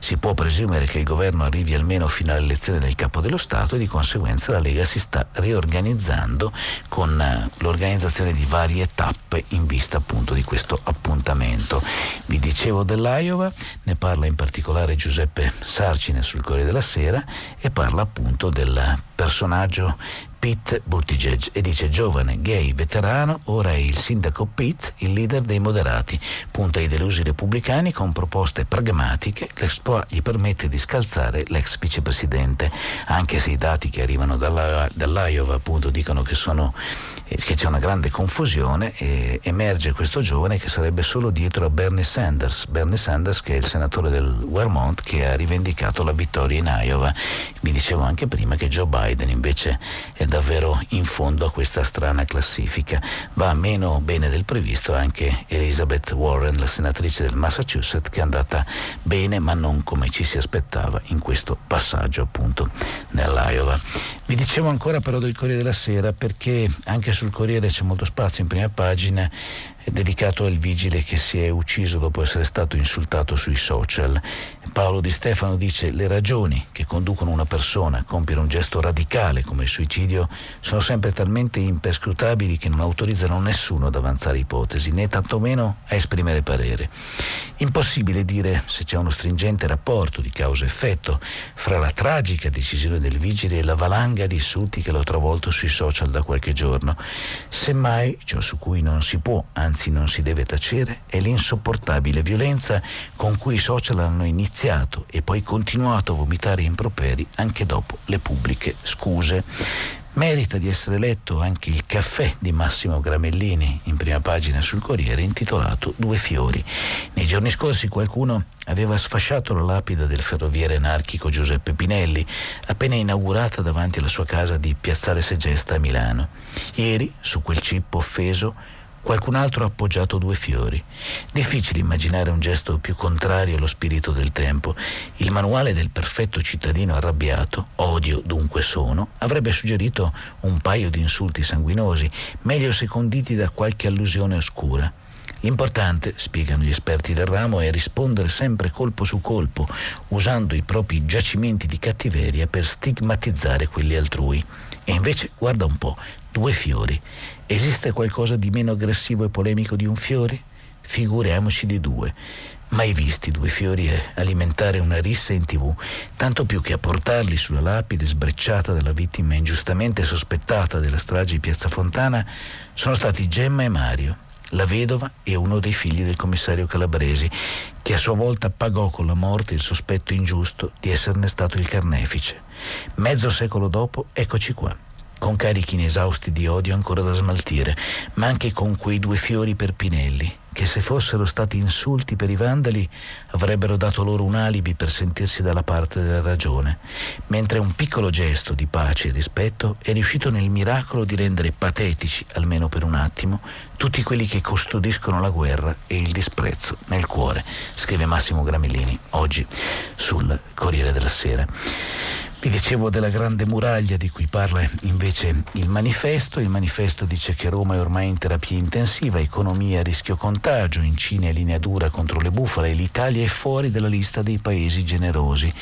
Si può presumere che il governo arrivi almeno fino all'elezione del capo dello Stato e di conseguenza la Lega si sta riorganizzando con l'organizzazione di varie tappe in vista appunto di questo appuntamento. Vi dicevo dell'Iowa, ne parla in particolare Giuseppe Sarcine sul Corriere della Sera e parla appunto del personaggio Pete Buttigieg e dice: giovane, gay, veterano, ora è il sindaco Pete, il leader dei moderati, punta ai delusi repubblicani con proposte pragmatiche, l'exploit gli permette di scalzare l'ex vicepresidente, anche se i dati che arrivano dall'Iowa appunto dicono che c'è una grande confusione, e emerge questo giovane che sarebbe solo dietro a Bernie Sanders, che è il senatore del Vermont che ha rivendicato la vittoria in Iowa. Vi dicevo anche prima che Joe Biden invece è davvero in fondo a questa strana classifica. Va meno bene del previsto anche Elizabeth Warren, la senatrice del Massachusetts, che è andata bene ma non come ci si aspettava in questo passaggio appunto nell'Iowa. Vi dicevo ancora però del Corriere della Sera, perché anche sul Corriere c'è molto spazio in prima pagina dedicato al vigile che si è ucciso dopo essere stato insultato sui social. Paolo Di Stefano dice: le ragioni che conducono una persona a compiere un gesto radicale come il suicidio sono sempre talmente imperscrutabili che non autorizzano nessuno ad avanzare ipotesi, né tantomeno a esprimere parere. Impossibile dire se c'è uno stringente rapporto di causa-effetto fra la tragica decisione del vigile e la valanga di insulti che l'ho travolto sui social da qualche giorno. Semmai ciò su cui non si può, anzi non si deve tacere, è l'insopportabile violenza con cui i social hanno iniziato e poi continuato a vomitare improperi anche dopo le pubbliche scuse. Merita di essere letto anche il caffè di Massimo Gramellini in prima pagina sul Corriere, intitolato Due fiori. Nei giorni scorsi qualcuno aveva sfasciato la lapide del ferroviere anarchico Giuseppe Pinelli, appena inaugurata davanti alla sua casa di Piazzale Segesta a Milano. Ieri, su quel cippo offeso, qualcun altro ha appoggiato 2 fiori. Difficile immaginare un gesto più contrario allo spirito del tempo. Il manuale del perfetto cittadino arrabbiato, odio dunque sono, avrebbe suggerito un paio di insulti sanguinosi, meglio se conditi da qualche allusione oscura. L'importante, spiegano gli esperti del ramo, è rispondere sempre colpo su colpo, usando i propri giacimenti di cattiveria per stigmatizzare quelli altrui. E invece, guarda un po', 2 fiori. Esiste qualcosa di meno aggressivo e polemico di un fiore? Figuriamoci di 2. Mai visti 2 fiori alimentare una rissa in TV, tanto più che a portarli sulla lapide sbrecciata dalla vittima ingiustamente sospettata della strage di Piazza Fontana sono stati Gemma e Mario, la vedova e uno dei figli del commissario Calabresi, che a sua volta pagò con la morte il sospetto ingiusto di esserne stato il carnefice. Mezzo secolo dopo, eccoci qua, con carichi inesausti di odio ancora da smaltire, ma anche con quei 2 fiori per Pinelli, che se fossero stati insulti per i vandali avrebbero dato loro un alibi per sentirsi dalla parte della ragione, mentre un piccolo gesto di pace e rispetto è riuscito nel miracolo di rendere patetici, almeno per un attimo, tutti quelli che custodiscono la guerra e il disprezzo nel cuore, scrive Massimo Gramellini oggi sul Corriere della Sera. Vi dicevo della grande muraglia di cui parla invece il manifesto dice che Roma è ormai in terapia intensiva, economia a rischio contagio, in Cina è linea dura contro le bufale, l'Italia è fuori dalla lista dei paesi generosi.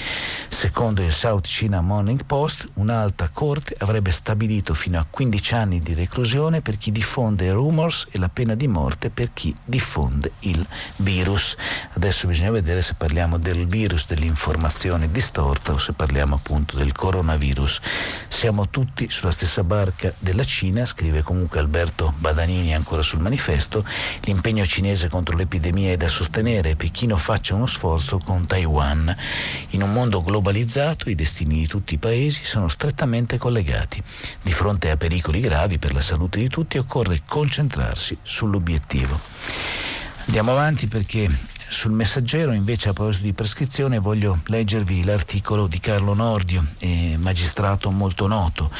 Secondo il South China Morning Post, un'alta corte avrebbe stabilito fino a 15 anni di reclusione per chi diffonde rumors e la pena di morte per chi diffonde il virus. Adesso bisogna vedere se parliamo del virus dell'informazione distorta o se parliamo appunto del coronavirus. Siamo tutti sulla stessa barca della Cina, scrive comunque Alberto Badanini ancora sul manifesto. L'impegno cinese contro l'epidemia è da sostenere, Pechino faccia uno sforzo con Taiwan. In un mondo globalizzato i destini di tutti i paesi sono strettamente collegati. Di fronte a pericoli gravi per la salute di tutti occorre concentrarsi sull'obiettivo. Andiamo avanti perché sul Messaggero invece, a proposito di prescrizione, voglio leggervi l'articolo di Carlo Nordio, magistrato molto noto.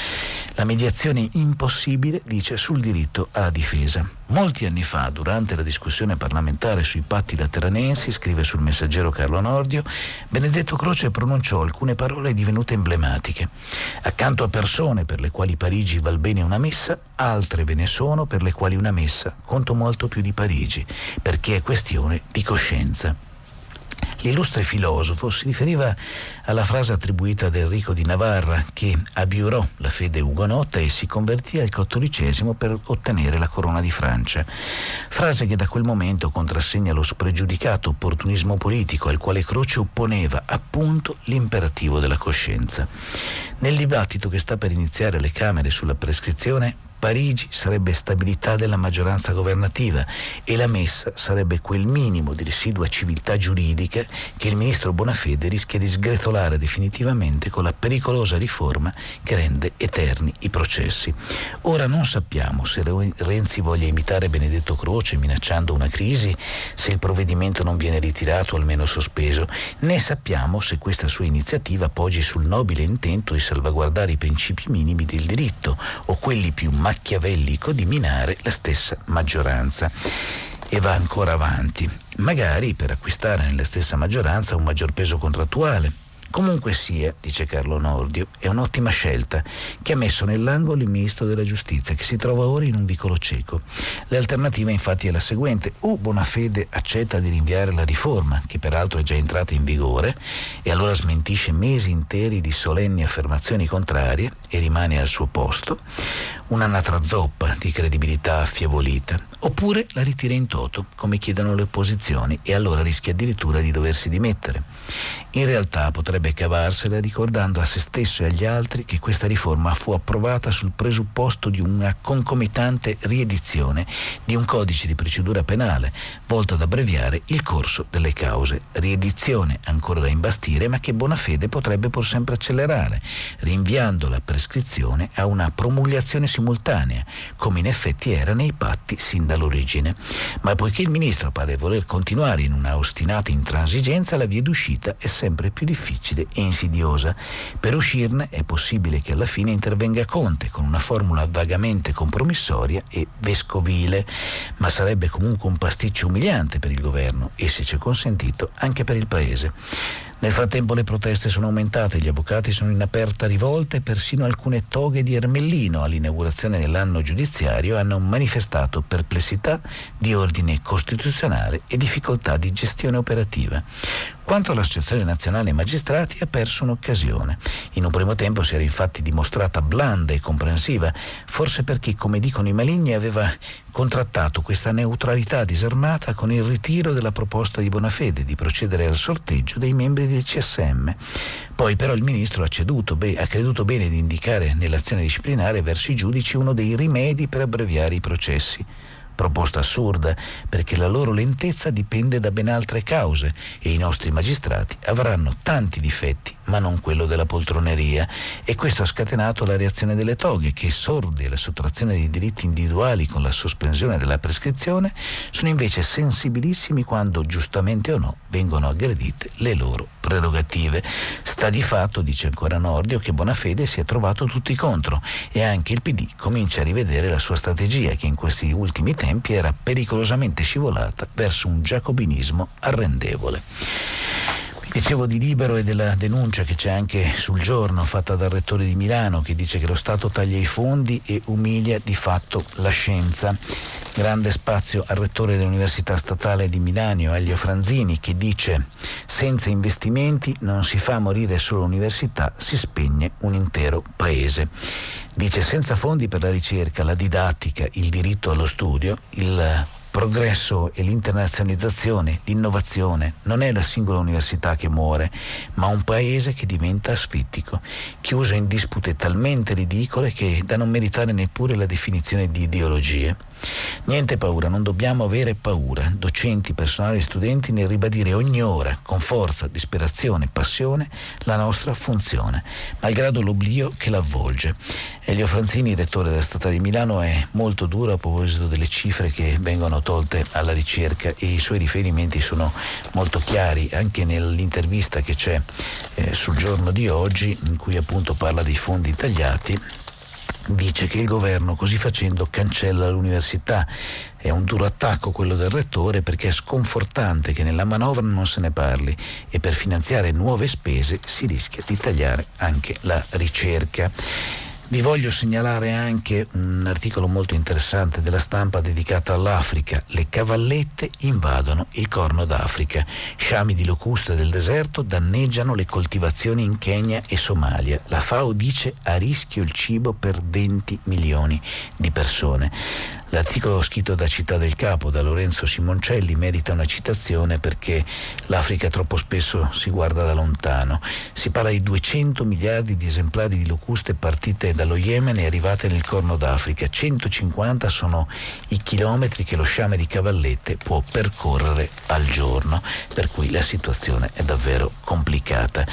La mediazione impossibile, dice, sul diritto alla difesa. Molti anni fa, durante la discussione parlamentare sui patti lateranensi, scrive sul Messaggero Carlo Nordio, Benedetto Croce pronunciò alcune parole divenute emblematiche. Accanto a persone per le quali Parigi val bene una messa, altre ve ne sono per le quali una messa conto molto più di Parigi, perché è questione di coscienza. L'illustre filosofo si riferiva alla frase attribuita ad Enrico di Navarra, che abiurò la fede ugonotta e si convertì al cattolicesimo per ottenere la corona di Francia. Frase che da quel momento contrassegna lo spregiudicato opportunismo politico al quale Croce opponeva appunto l'imperativo della coscienza. Nel dibattito che sta per iniziare alle Camere sulla prescrizione, Parigi sarebbe stabilità della maggioranza governativa e la messa sarebbe quel minimo di residua civiltà giuridica che il ministro Bonafede rischia di sgretolare definitivamente con la pericolosa riforma che rende eterni i processi. Ora non sappiamo se Renzi voglia imitare Benedetto Croce minacciando una crisi se il provvedimento non viene ritirato o almeno sospeso, né sappiamo se questa sua iniziativa poggi sul nobile intento di salvaguardare i principi minimi del diritto o quelli più machiavellico di minare la stessa maggioranza. E va ancora avanti, magari per acquistare nella stessa maggioranza un maggior peso contrattuale. Comunque sia, dice Carlo Nordio, è un'ottima scelta che ha messo nell'angolo il ministro della giustizia, che si trova ora in un vicolo cieco. L'alternativa infatti è la seguente: o Bonafede accetta di rinviare la riforma, che peraltro è già entrata in vigore, e allora smentisce mesi interi di solenni affermazioni contrarie e rimane al suo posto, un'anatra zoppa di credibilità affievolita, oppure la ritira in toto, come chiedono le opposizioni, e allora rischia addirittura di doversi dimettere. In realtà potrebbe cavarsela ricordando a se stesso e agli altri che questa riforma fu approvata sul presupposto di una concomitante riedizione di un codice di procedura penale volto ad abbreviare il corso delle cause. Riedizione ancora da imbastire, ma che Bonafede potrebbe pur sempre accelerare, rinviando la prescrizione a una promulgazione simultanea, come in effetti era nei patti sin dall'origine. Ma poiché il ministro pare voler continuare in una ostinata intransigenza, la via d'uscita è sempre più difficile e insidiosa. Per uscirne è possibile che alla fine intervenga Conte con una formula vagamente compromissoria e vescovile, ma sarebbe comunque un pasticcio umiliante per il governo e, se ci è consentito, anche per il paese. Nel frattempo le proteste sono aumentate, gli avvocati sono in aperta rivolta e persino alcune toghe di Ermellino all'inaugurazione dell'anno giudiziario hanno manifestato perplessità di ordine costituzionale e difficoltà di gestione operativa. Quanto all'Associazione Nazionale Magistrati, ha perso un'occasione. In un primo tempo si era infatti dimostrata blanda e comprensiva, forse perché, come dicono i maligni, aveva contrattato questa neutralità disarmata con il ritiro della proposta di Bonafede di procedere al sorteggio dei membri del CSM. Poi però il ministro ha creduto bene di indicare nell'azione disciplinare verso i giudici uno dei rimedi per abbreviare i processi. Proposta assurda, perché la loro lentezza dipende da ben altre cause e i nostri magistrati avranno tanti difetti, ma non quello della poltroneria, e questo ha scatenato la reazione delle toghe che, sorde alla sottrazione dei diritti individuali con la sospensione della prescrizione, sono invece sensibilissimi quando, giustamente o no, vengono aggredite le loro prerogative. Sta di fatto, dice ancora Nordio, che Bonafede si è trovato tutti contro e anche il PD comincia a rivedere la sua strategia, che in questi ultimi tempi era pericolosamente scivolata verso un giacobinismo arrendevole. Dicevo di Libero e della denuncia che c'è anche sul Giorno fatta dal rettore di Milano, che dice che lo Stato taglia i fondi e umilia di fatto la scienza. Grande spazio al rettore dell'Università Statale di Milano, Elio Franzini, che dice: senza investimenti non si fa morire solo l'università, si spegne un intero paese. Dice: senza fondi per la ricerca, la didattica, il diritto allo studio, il progresso e l'internazionalizzazione, l'innovazione, non è la singola università che muore, ma un paese che diventa asfittico, chiuso in dispute talmente ridicole che da non meritare neppure la definizione di ideologie. Niente paura, non dobbiamo avere paura, docenti, personale e studenti, nel ribadire ogni ora, con forza, disperazione, passione, la nostra funzione, malgrado l'oblio che l'avvolge. Elio Franzini, rettore della Statale di Milano, è molto duro a proposito delle cifre che vengono tolte alla ricerca, e i suoi riferimenti sono molto chiari, anche nell'intervista che c'è sul Giorno di oggi, in cui appunto parla dei fondi tagliati. Dice che il governo così facendo cancella l'università. È un duro attacco quello del rettore, perché è sconfortante che nella manovra non se ne parli e per finanziare nuove spese si rischia di tagliare anche la ricerca. Vi voglio segnalare anche un articolo molto interessante della Stampa dedicato all'Africa. Le cavallette invadono il Corno d'Africa. Sciami di locuste del deserto danneggiano le coltivazioni in Kenya e Somalia. La FAO dice: a rischio il cibo per 20 milioni di persone. L'articolo scritto da Città del Capo, da Lorenzo Simoncelli, merita una citazione perché l'Africa troppo spesso si guarda da lontano. Si parla di 200 miliardi di esemplari di locuste partite dallo Yemen e arrivate nel Corno d'Africa. 150 sono i chilometri che lo sciame di cavallette può percorrere al giorno, per cui la situazione è davvero complicata.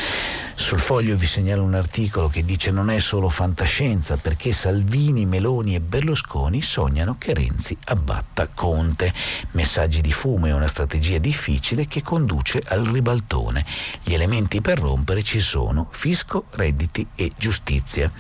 Sul Foglio vi segnalo un articolo che dice: non è solo fantascienza, perché Salvini, Meloni e Berlusconi sognano che Renzi abbatta Conte. Messaggi di fumo e una strategia difficile che conduce al ribaltone. Gli elementi per rompere ci sono: fisco, redditi e giustizia.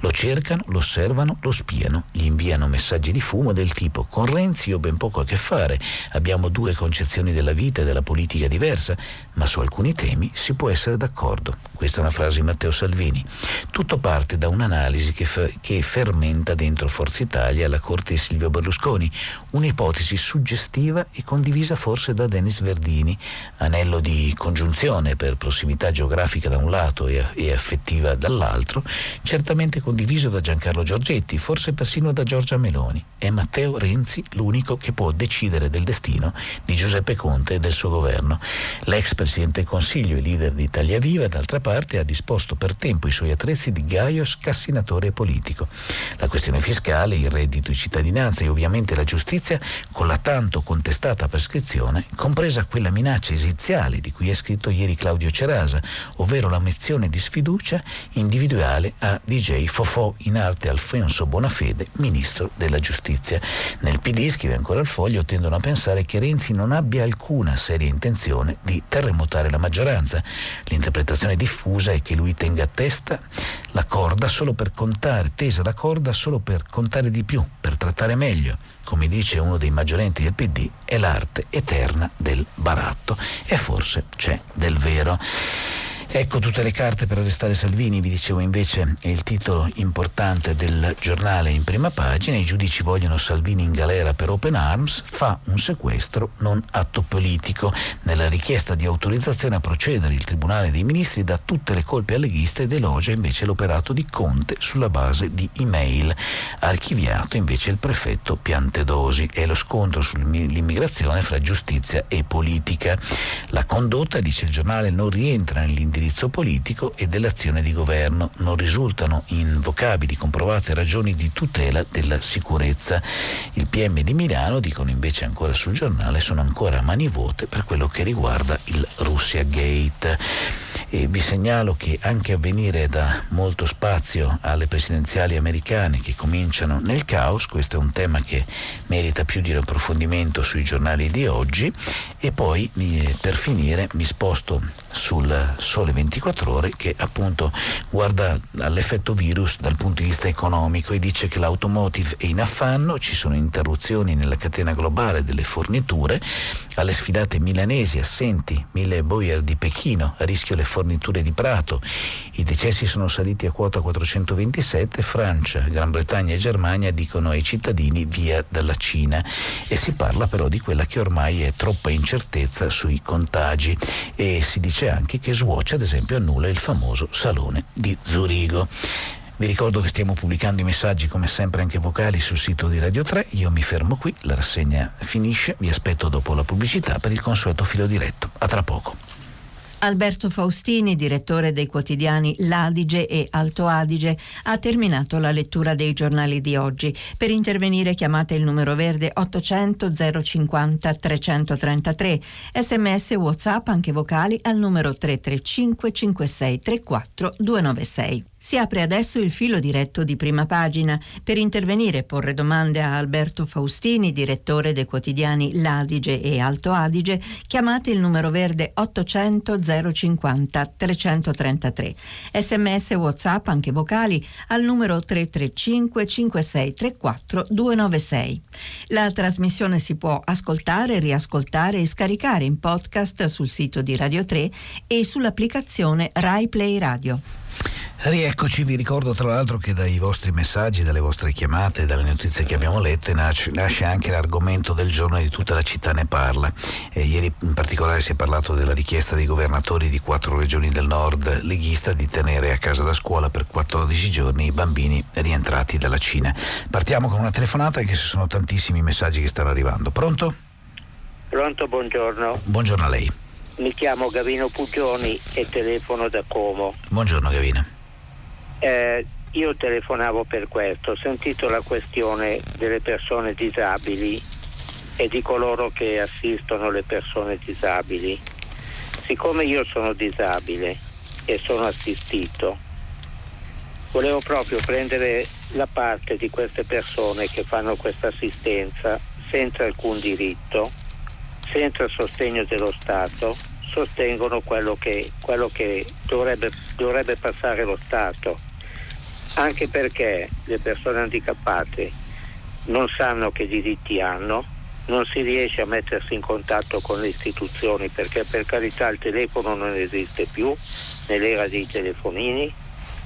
Lo cercano, lo osservano, lo spiano, gli inviano messaggi di fumo del tipo: con Renzi ho ben poco a che fare, abbiamo due concezioni della vita e della politica diversa, ma su alcuni temi si può essere d'accordo. Questa è una frase di Matteo Salvini. Tutto parte da un'analisi che fermenta dentro Forza Italia, la corte di Silvio Berlusconi, un'ipotesi suggestiva e condivisa forse da Denis Verdini, anello di congiunzione per prossimità geografica da un lato e affettiva dall'altro, certamente condiviso da Giancarlo Giorgetti, forse persino da Giorgia Meloni. È Matteo Renzi l'unico che può decidere del destino di Giuseppe Conte e del suo governo. L'ex Presidente del Consiglio e leader di Italia Viva, d'altra parte, ha disposto per tempo i suoi attrezzi di gaio scassinatore politico. La questione fiscale, il reddito di cittadinanza e ovviamente la giustizia, con la tanto contestata prescrizione, compresa quella minaccia esiziale di cui è scritto ieri Claudio Cerasa, ovvero la mozione di sfiducia individuale a DJ Fofò, in arte Alfonso Bonafede, ministro della giustizia. Nel PD, scrive ancora il Foglio, tendono a pensare che Renzi non abbia alcuna seria intenzione di terremotare la maggioranza. L'interpretazione diffusa è che lui tenga tesa la corda solo per contare di più, per trattare meglio. Come dice uno dei maggiorenti del PD, è l'arte eterna del baratto, e forse c'è del vero. Ecco tutte le carte per arrestare Salvini, vi dicevo invece, è il titolo importante del giornale in prima pagina. I giudici vogliono Salvini in galera per Open Arms, fa un sequestro non atto politico. Nella richiesta di autorizzazione a procedere il Tribunale dei Ministri dà tutte le colpe alle leghiste ed elogia invece l'operato di Conte sulla base di email. Archiviato invece il prefetto Piantedosi e lo scontro sull'immigrazione fra giustizia e politica. La condotta, dice il giornale, non rientra nell'indirizzo politico e dell'azione di governo, non risultano invocabili comprovate ragioni di tutela della sicurezza. Il PM di Milano, dicono invece ancora sul giornale, sono ancora a mani vuote per quello che riguarda il Russia Gate. E vi segnalo che anche Avvenire dà molto spazio alle presidenziali americane che cominciano nel caos. Questo è un tema che merita più di un approfondimento sui giornali di oggi. E poi per finire mi sposto sul Sole 24 Ore, che appunto guarda all'effetto virus dal punto di vista economico e dice che l'automotive è in affanno, ci sono interruzioni nella catena globale delle forniture, alle sfilate milanesi assenti 1000 boier di Pechino, a rischio le forniture di Prato, i decessi sono saliti a quota 427, Francia, Gran Bretagna e Germania dicono ai cittadini via dalla Cina, e si parla però di quella che ormai è troppa incertezza sui contagi, e si dice anche che Swatch ad esempio annulla il famoso Salone di Zurigo. Vi ricordo che stiamo pubblicando i messaggi come sempre anche vocali sul sito di Radio 3, io mi fermo qui, la rassegna finisce, vi aspetto dopo la pubblicità per il consueto filo diretto, a tra poco. Alberto Faustini, direttore dei quotidiani L'Adige e Alto Adige, ha terminato la lettura dei giornali di oggi. Per intervenire chiamate il numero verde 800 050 333, SMS e WhatsApp anche vocali al numero 335 56 34 296. Si apre adesso il filo diretto di Prima Pagina. Per intervenire e porre domande a Alberto Faustini, direttore dei quotidiani L'Adige e Alto Adige, chiamate il numero verde 800 050 333. SMS e WhatsApp, anche vocali, al numero 335 56 34 296. La trasmissione si può ascoltare, riascoltare e scaricare in podcast sul sito di Radio 3 e sull'applicazione Rai Play Radio. Rieccoci, vi ricordo tra l'altro che dai vostri messaggi, dalle vostre chiamate, dalle notizie che abbiamo letto nasce anche l'argomento del giorno di Tutta la città ne parla. Ieri in particolare si è parlato della richiesta dei governatori di 4 regioni del nord leghista di tenere a casa da scuola per 14 giorni i bambini rientrati dalla Cina. Partiamo con una telefonata, anche se sono tantissimi i messaggi che stanno arrivando. Pronto? Pronto, buongiorno. Buongiorno a lei. Mi chiamo Gavino Pugioni e telefono da Como. Buongiorno Gavino. Io telefonavo per questo, ho sentito la questione delle persone disabili e di coloro che assistono le persone disabili. Siccome io sono disabile e sono assistito, volevo proprio prendere la parte di queste persone che fanno questa assistenza senza alcun diritto, senza sostegno dello Stato, sostengono quello che dovrebbe passare lo Stato, anche perché le persone handicappate non sanno che diritti hanno, non si riesce a mettersi in contatto con le istituzioni, perché per carità il telefono non esiste più nell'era dei telefonini,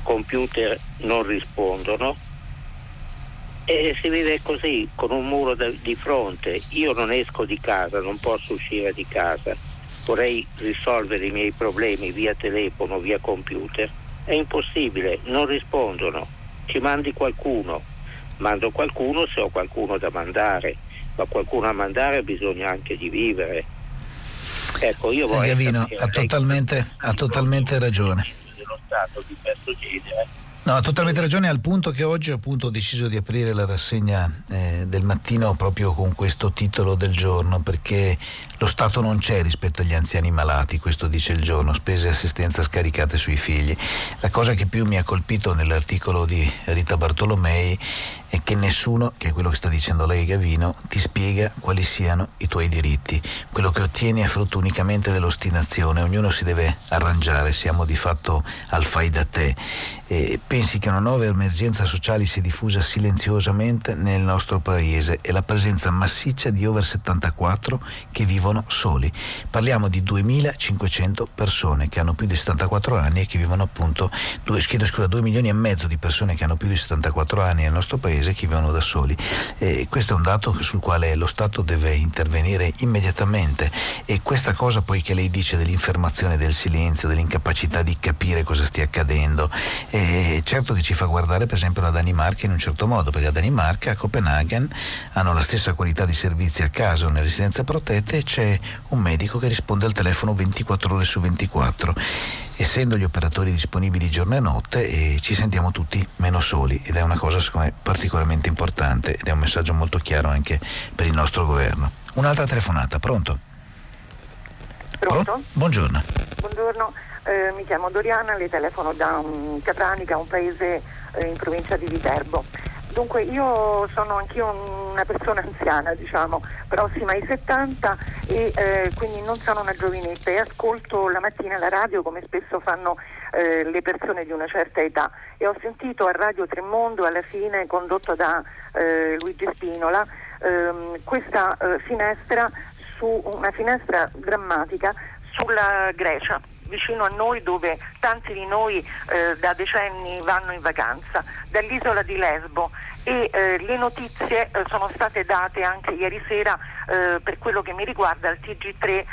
computer non rispondono e si vive così, con un muro di fronte. Io non esco di casa, non posso uscire di casa, vorrei risolvere i miei problemi via telefono, via computer, è impossibile, non rispondono. Ci mandi qualcuno? Mando qualcuno se ho qualcuno da mandare, ma qualcuno a mandare bisogna anche di vivere. Ecco, io vorrei Gavino, ha totalmente ragione. Dello Stato di questo genere. No, ha totalmente ragione, al punto che oggi appunto ho deciso di aprire la rassegna del mattino proprio con questo titolo del giorno, perché lo Stato non c'è rispetto agli anziani malati, questo dice il giorno, spese e assistenza scaricate sui figli. La cosa che più mi ha colpito nell'articolo di Rita Bartolomei è che nessuno, che è quello che sta dicendo lei Gavino, ti spiega quali siano i tuoi diritti. Quello che ottieni è frutto unicamente dell'ostinazione, ognuno si deve arrangiare, siamo di fatto al fai da te. Pensi che una nuova emergenza sociale si è diffusa silenziosamente nel nostro paese e la presenza massiccia di over 74 che vivono soli. Parliamo di 2.500 persone che hanno più di 74 anni e che vivono appunto 2,5 milioni di persone che hanno più di 74 anni nel nostro paese che vivono da soli. Questo è un dato sul quale lo Stato deve intervenire immediatamente, e questa cosa poi che lei dice dell'infermazione, del silenzio, dell'incapacità di capire cosa stia accadendo, certo che ci fa guardare per esempio la Danimarca in un certo modo, perché la Danimarca, a Copenaghen, hanno la stessa qualità di servizi a casa o nelle residenze protette e c'è un medico che risponde al telefono 24 ore su 24, essendo gli operatori disponibili giorno e notte, e ci sentiamo tutti meno soli, ed è una cosa secondo me particolarmente importante ed è un messaggio molto chiaro anche per il nostro governo. Un'altra telefonata, pronto? Pronto? Buongiorno. Buongiorno. mi chiamo Doriana, le telefono da Capranica, un paese in provincia di Viterbo. Dunque io sono anch'io una persona anziana, diciamo, prossima ai 70 e quindi non sono una giovinetta e ascolto la mattina la radio come spesso fanno le persone di una certa età, e ho sentito a Radio Tremondo alla fine, condotto da Luigi Spinola, questa finestra, su una finestra drammatica sulla Grecia, vicino a noi, dove tanti di noi da decenni vanno in vacanza, dall'isola di Lesbo, e le notizie sono state date anche ieri sera, per quello che mi riguarda al TG3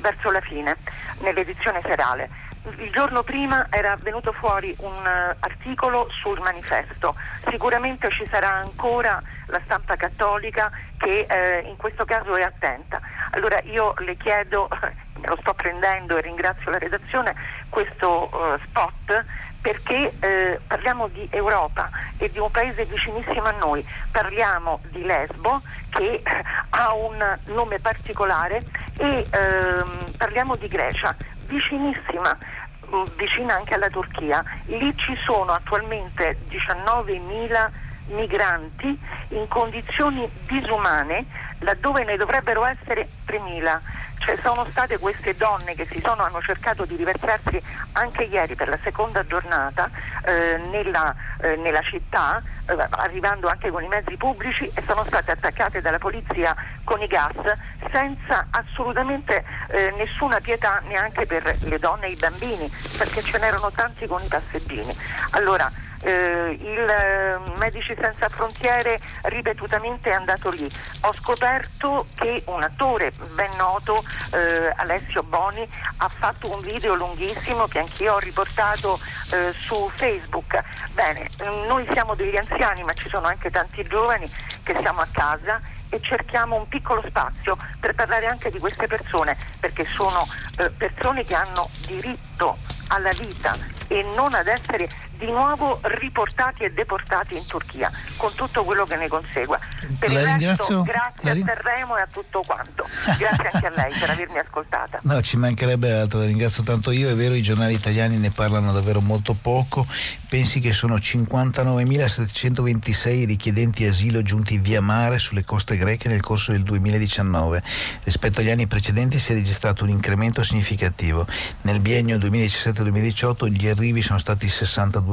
verso la fine, nell'edizione serale. Il giorno prima era venuto fuori un articolo sul manifesto. Sicuramente ci sarà ancora la stampa cattolica che in questo caso è attenta. Allora io le chiedo, me lo sto prendendo e ringrazio la redazione, questo spot, perché parliamo di Europa e di un paese vicinissimo a noi, parliamo di Lesbo che ha un nome particolare e parliamo di Grecia, vicinissima, vicina anche alla Turchia. Lì ci sono attualmente 19.000 migranti in condizioni disumane, laddove ne dovrebbero essere 3.000. Cioè sono state queste donne che hanno cercato di riversarsi anche ieri per la seconda giornata nella città, arrivando anche con i mezzi pubblici, e sono state attaccate dalla polizia con i gas, senza assolutamente nessuna pietà neanche per le donne e i bambini, perché ce n'erano tanti con i passeggini. Allora il Medici Senza Frontiere ripetutamente è andato lì. Ho scoperto che un attore ben noto, Alessio Boni, ha fatto un video lunghissimo che anch'io ho riportato su Facebook. Bene, noi siamo degli anziani, ma ci sono anche tanti giovani che siamo a casa e cerchiamo un piccolo spazio per parlare anche di queste persone, perché sono persone che hanno diritto alla vita e non ad essere di nuovo riportati e deportati in Turchia, con tutto quello che ne consegua. Per il resto, grazie a Sanremo e a tutto quanto. Grazie anche a lei per avermi ascoltata. No, ci mancherebbe altro, la ringrazio tanto io. È vero, i giornali italiani ne parlano davvero molto poco. Pensi che sono 59.726 richiedenti asilo giunti via mare sulle coste greche nel corso del 2019. Rispetto agli anni precedenti si è registrato un incremento significativo. Nel biennio 2017-2018 gli arrivi sono stati 62.000.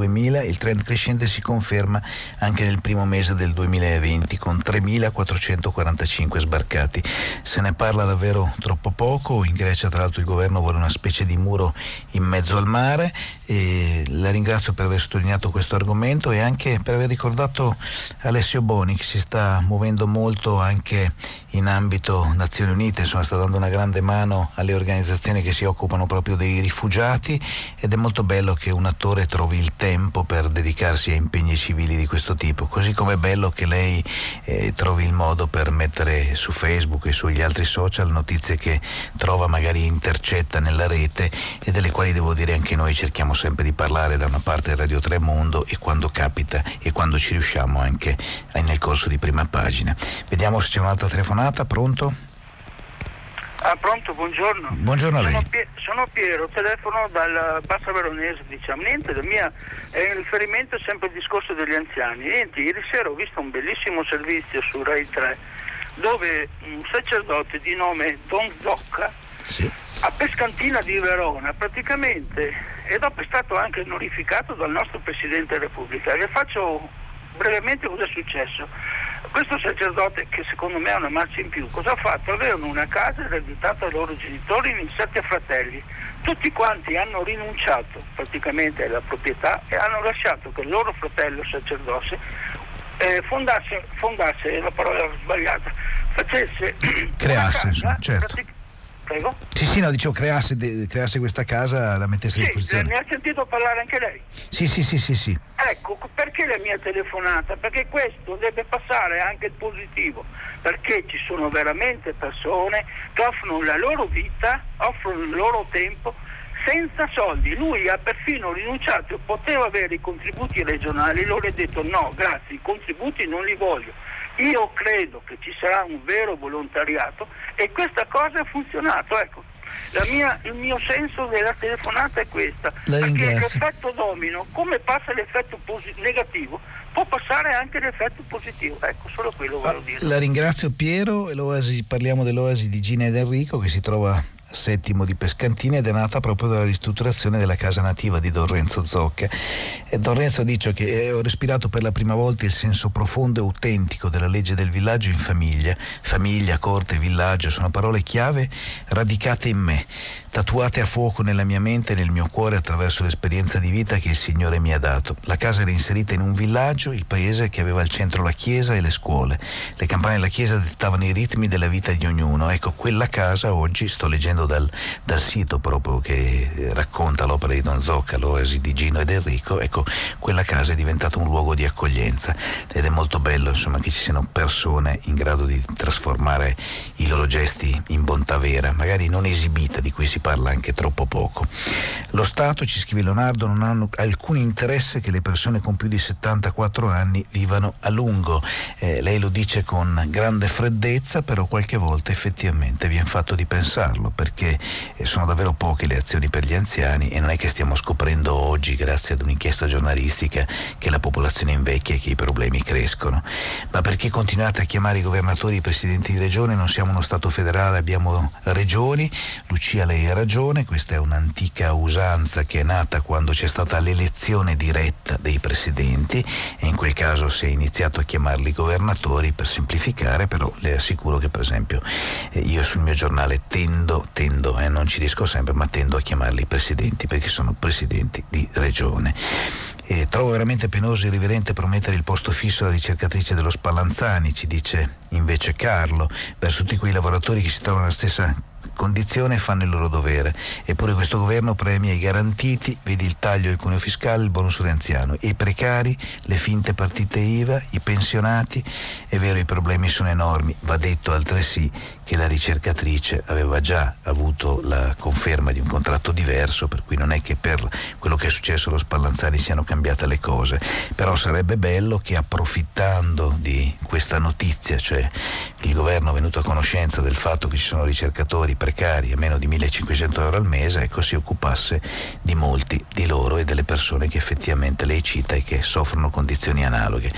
Il trend crescente si conferma anche nel primo mese del 2020 con 3.445 sbarcati. Se ne parla davvero troppo poco. In Grecia, tra l'altro, il governo vuole una specie di muro in mezzo al mare. E la ringrazio per aver sottolineato questo argomento e anche per aver ricordato Alessio Boni, che si sta muovendo molto anche in ambito Nazioni Unite, insomma sta dando una grande mano alle organizzazioni che si occupano proprio dei rifugiati, ed è molto bello che un attore trovi il tempo per dedicarsi a impegni civili di questo tipo, così come è bello che lei trovi il modo per mettere su Facebook e sugli altri social notizie che trova, magari intercetta nella rete, e delle quali devo dire anche noi cerchiamo sempre di parlare, da una parte Radio Tremondo, e quando capita e quando ci riusciamo anche nel corso di Prima Pagina. Vediamo se c'è un'altra telefonata. Pronto? Ah, pronto, buongiorno. Buongiorno a lei. Sono Piero, telefono dalla Bassa Veronese, diciamo. Niente, il riferimento è sempre il discorso degli anziani. Niente, ieri sera ho visto un bellissimo servizio su Rai 3 dove un sacerdote di nome Don Zocca, sì, a Pescantina di Verona, praticamente, e dopo è stato anche onorificato dal nostro Presidente della Repubblica. Le faccio brevemente cosa è successo. Questo sacerdote, che secondo me è una marcia in più, cosa ha fatto? Avevano una casa ereditata ai loro genitori in 7 fratelli. Tutti quanti hanno rinunciato praticamente alla proprietà e hanno lasciato che il loro fratello sacerdote fondasse, la parola sbagliata, facesse, creasse, una casa, certo. Prego? Sì, no, dicevo creasse questa casa, la mettesse in disposizione. Ne ha sentito parlare anche lei? Sì. Ecco, perché la mia telefonata? Perché questo deve passare anche il positivo, perché ci sono veramente persone che offrono la loro vita, offrono il loro tempo, senza soldi. Lui ha perfino rinunciato, poteva avere i contributi regionali, loro ha detto no, grazie, i contributi non li voglio. Io credo che ci sarà un vero volontariato e questa cosa ha funzionato, ecco. Il mio senso della telefonata è questa. La ringrazio. Perché l'effetto domino, come passa l'effetto negativo, può passare anche l'effetto positivo. Ecco, solo quello volevo dire. La ringrazio, Piero. E l'oasi, parliamo dell'oasi di Gina ed Enrico, che si trova a Settimo di Pescantina ed è nata proprio dalla ristrutturazione della casa nativa di Don Renzo Zocca. E Don Renzo dice che ho respirato per la prima volta il senso profondo e autentico della legge del villaggio in famiglia. Famiglia, corte, villaggio sono parole chiave radicate in me, tatuate a fuoco nella mia mente e nel mio cuore attraverso l'esperienza di vita che il Signore mi ha dato. La casa era inserita in un villaggio, il paese che aveva al centro la chiesa e le scuole. Le campane della chiesa dettavano i ritmi della vita di ognuno. Ecco, quella casa oggi, sto leggendo dal sito proprio che racconta l'opera di Don Zocca, l'oasi di Gino ed Enrico, ecco, quella casa è diventata un luogo di accoglienza ed è molto bello, insomma, che ci siano persone in grado di trasformare i loro gesti in bontà vera, magari non esibita, di cui si parla anche troppo poco. Lo Stato, ci scrive Leonardo, non hanno alcun interesse che le persone con più di 74 anni vivano a lungo. Lei lo dice con grande freddezza, però qualche volta effettivamente viene fatto di pensarlo, perché sono davvero poche le azioni per gli anziani e non è che stiamo scoprendo oggi, grazie ad un'inchiesta giornalistica, che la popolazione invecchia e che i problemi crescono. Ma perché continuate a chiamare i governatori, i presidenti di regione? Non siamo uno Stato federale, abbiamo regioni. Lucia, lei ha ragione, questa è un'antica usanza che è nata quando c'è stata l'elezione diretta dei presidenti e in quel caso si è iniziato a chiamarli governatori per semplificare, però le assicuro che per esempio io sul mio giornale tendo, non ci riesco sempre, ma tendo a chiamarli presidenti perché sono presidenti di regione. E trovo veramente penoso e irriverente promettere il posto fisso alla ricercatrice dello Spallanzani, ci dice invece Carlo, verso tutti quei lavoratori che si trovano nella stessa condizione fanno il loro dovere, eppure questo governo premia i garantiti, vedi il taglio del cuneo fiscale, il bonus renziano, i precari, le finte partite IVA, i pensionati. È vero, i problemi sono enormi, va detto altresì che la ricercatrice aveva già avuto la conferma di un contratto diverso, per cui non è che per quello che è successo allo Spallanzani siano cambiate le cose, però sarebbe bello che, approfittando di questa notizia, cioè il governo è venuto a conoscenza del fatto che ci sono ricercatori precari a meno di 1.500 euro al mese, ecco, si occupasse di molti di loro e delle persone che effettivamente lei cita e che soffrono condizioni analoghe.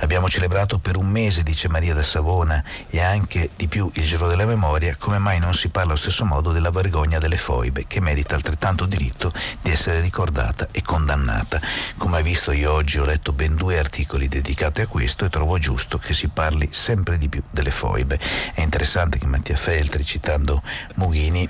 Abbiamo celebrato per un mese, dice Maria da Savona, e anche di più, il giorno della memoria. Come mai non si parla allo stesso modo della vergogna delle foibe, che merita altrettanto diritto di essere ricordata e condannata? Come hai visto, io oggi ho letto ben 2 articoli dedicati a questo e trovo giusto che si parli sempre di più delle foibe. È interessante che Mattia Feltri, citando Mughini,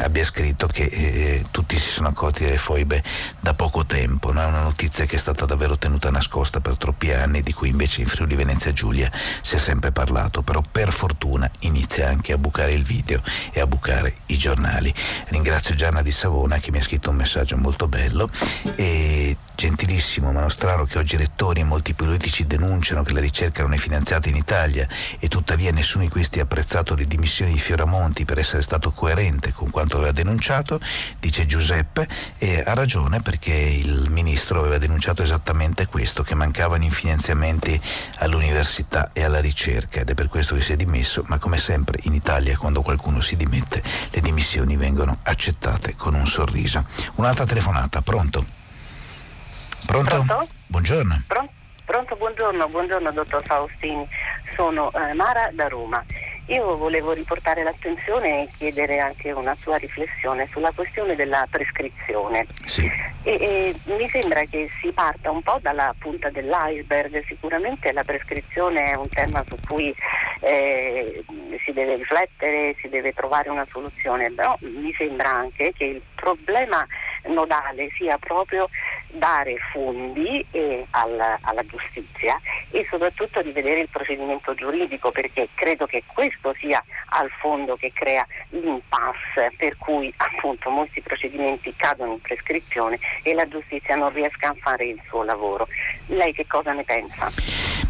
abbia scritto che tutti si sono accorti delle foibe da poco tempo, no? È una notizia che è stata davvero tenuta nascosta per troppi anni, di cui invece in Friuli Venezia Giulia si è sempre parlato, però per fortuna inizia anche a bucare il video e a bucare i giornali. Ringrazio Gianna di Savona che mi ha scritto un messaggio molto bello. E gentilissimo Manostraro, che oggi rettori e molti politici denunciano che la ricerca non è finanziata in Italia e tuttavia nessuno di questi ha apprezzato le dimissioni di Fioramonti per essere stato coerente con quanto aveva denunciato, dice Giuseppe, e ha ragione, perché il ministro aveva denunciato esattamente questo, che mancavano i finanziamenti all'università e alla ricerca, ed è per questo che si è dimesso. Ma come sempre in Italia, quando qualcuno si dimette, le dimissioni vengono accettate con un sorriso. Un'altra telefonata. Pronto? Pronto? Buongiorno. Pronto, buongiorno dottor Faustini, sono Mara da Roma. Io volevo riportare l'attenzione e chiedere anche una sua riflessione sulla questione della prescrizione. Sì. E mi sembra che si parta un po' dalla punta dell'iceberg. Sicuramente la prescrizione è un tema su cui si deve riflettere, si deve trovare una soluzione, però mi sembra anche che il problema nodale sia proprio dare fondi alla giustizia e soprattutto rivedere il procedimento giuridico, perché credo che questo sia al fondo che crea l'impasse per cui appunto molti procedimenti cadono in prescrizione e la giustizia non riesca a fare il suo lavoro. Lei che cosa ne pensa?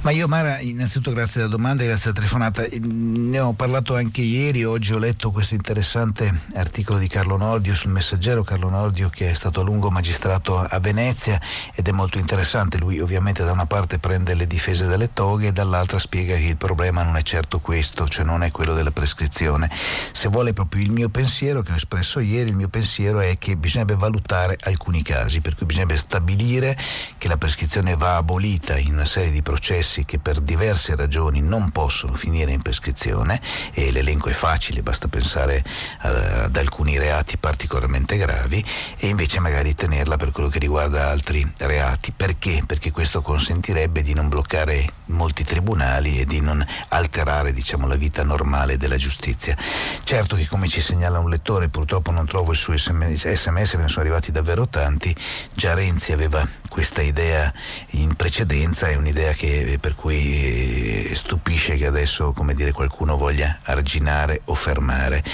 Ma io, Mara, innanzitutto grazie alla domanda e grazie alla telefonata. Ne ho parlato anche ieri, oggi ho letto questo interessante articolo di Carlo Nordio sul Messaggero, Carlo Nordio che è stato a lungo magistrato a Venezia, ed è molto interessante. Lui ovviamente da una parte prende le difese dalle toghe e dall'altra spiega che il problema non è certo questo, cioè non è quello della prescrizione. Se vuole proprio il mio pensiero che ho espresso ieri, il mio pensiero è che bisognerebbe valutare alcuni casi, per cui bisognerebbe stabilire che la prescrizione va abolita in una serie di processi che per diverse ragioni non possono finire in prescrizione, e l'elenco è facile, basta pensare ad alcuni reati particolarmente gravi, e invece magari tenerla per quello che riguarda altri reati. Perché? Perché questo consentirebbe di non bloccare molti tribunali e di non alterare, diciamo, la vita normale della giustizia. Certo che, come ci segnala un lettore, purtroppo non trovo il suo sms, me ne sono arrivati davvero tanti, già Renzi aveva questa idea in precedenza, è un'idea che per cui stupisce che adesso, come dire, qualcuno voglia arginare o fermare.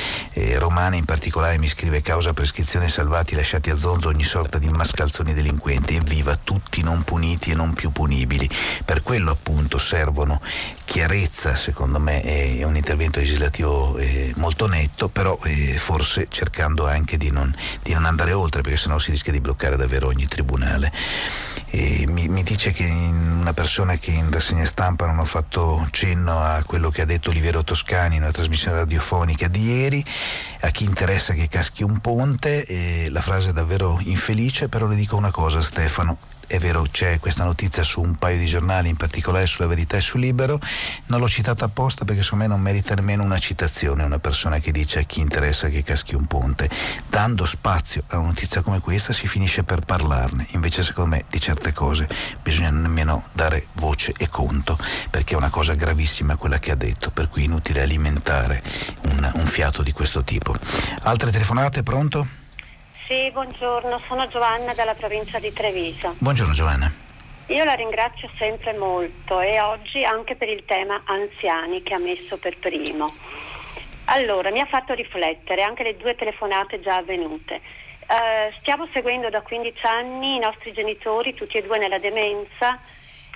Romani in particolare mi scrive: causa prescrizione, salvati, lasciati a zonzo ogni sorta di mascalzoni delinquenti, evviva, tutti non puniti e non più punibili. Per quello appunto servono chiarezza, secondo me è un intervento legislativo molto netto, però forse cercando anche di non andare oltre, perché sennò si rischia di bloccare davvero ogni tribunale. Mi dice che una persona che in rassegna stampa non ho fatto cenno a quello che ha detto Oliviero Toscani in una trasmissione radiofonica di ieri: a chi interessa che caschi un ponte, la frase è davvero infelice, però le dico una cosa, Stefano. È vero, c'è questa notizia su un paio di giornali, in particolare sulla Verità e su Libero, non l'ho citata apposta perché secondo me non merita nemmeno una citazione una persona che dice a chi interessa che caschi un ponte. Dando spazio a una notizia come questa si finisce per parlarne, invece secondo me di certe cose bisogna nemmeno dare voce e conto, perché è una cosa gravissima quella che ha detto, per cui inutile alimentare un fiato di questo tipo. Altre telefonate, pronto? Sì, buongiorno, sono Giovanna dalla provincia di Treviso. Buongiorno Giovanna. Io la ringrazio sempre molto, e oggi anche per il tema anziani che ha messo per primo. Allora, mi ha fatto riflettere anche le due telefonate già avvenute. Stiamo seguendo da 15 anni i nostri genitori, tutti e due nella demenza,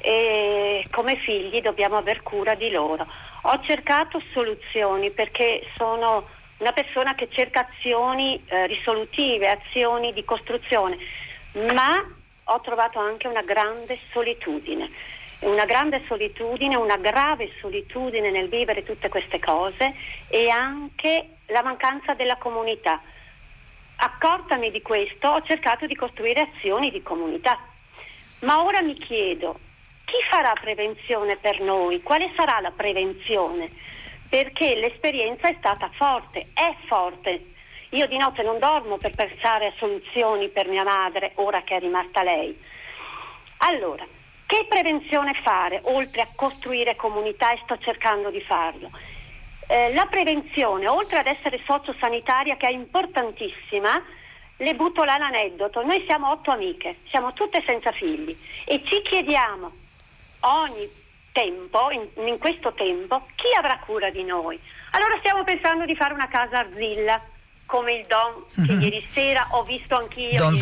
e come figli dobbiamo aver cura di loro. Ho cercato soluzioni perché sono una persona che cerca azioni risolutive, azioni di costruzione, ma ho trovato anche una grande solitudine, una grave solitudine nel vivere tutte queste cose, e anche la mancanza della comunità. Accortami di questo, ho cercato di costruire azioni di comunità, ma ora mi chiedo: chi farà prevenzione per noi? Quale sarà la prevenzione? Perché l'esperienza è stata forte, è forte. Io di notte non dormo per pensare a soluzioni per mia madre, ora che è rimasta lei. Allora, che prevenzione fare, oltre a costruire comunità, e sto cercando di farlo? La prevenzione, oltre ad essere sociosanitaria, che è importantissima, le butto là l'aneddoto. Noi siamo 8 amiche, siamo tutte senza figli, e ci chiediamo in questo tempo, chi avrà cura di noi? Allora stiamo pensando di fare una casa arzilla, come il Don che ieri sera ho visto anch'io, Don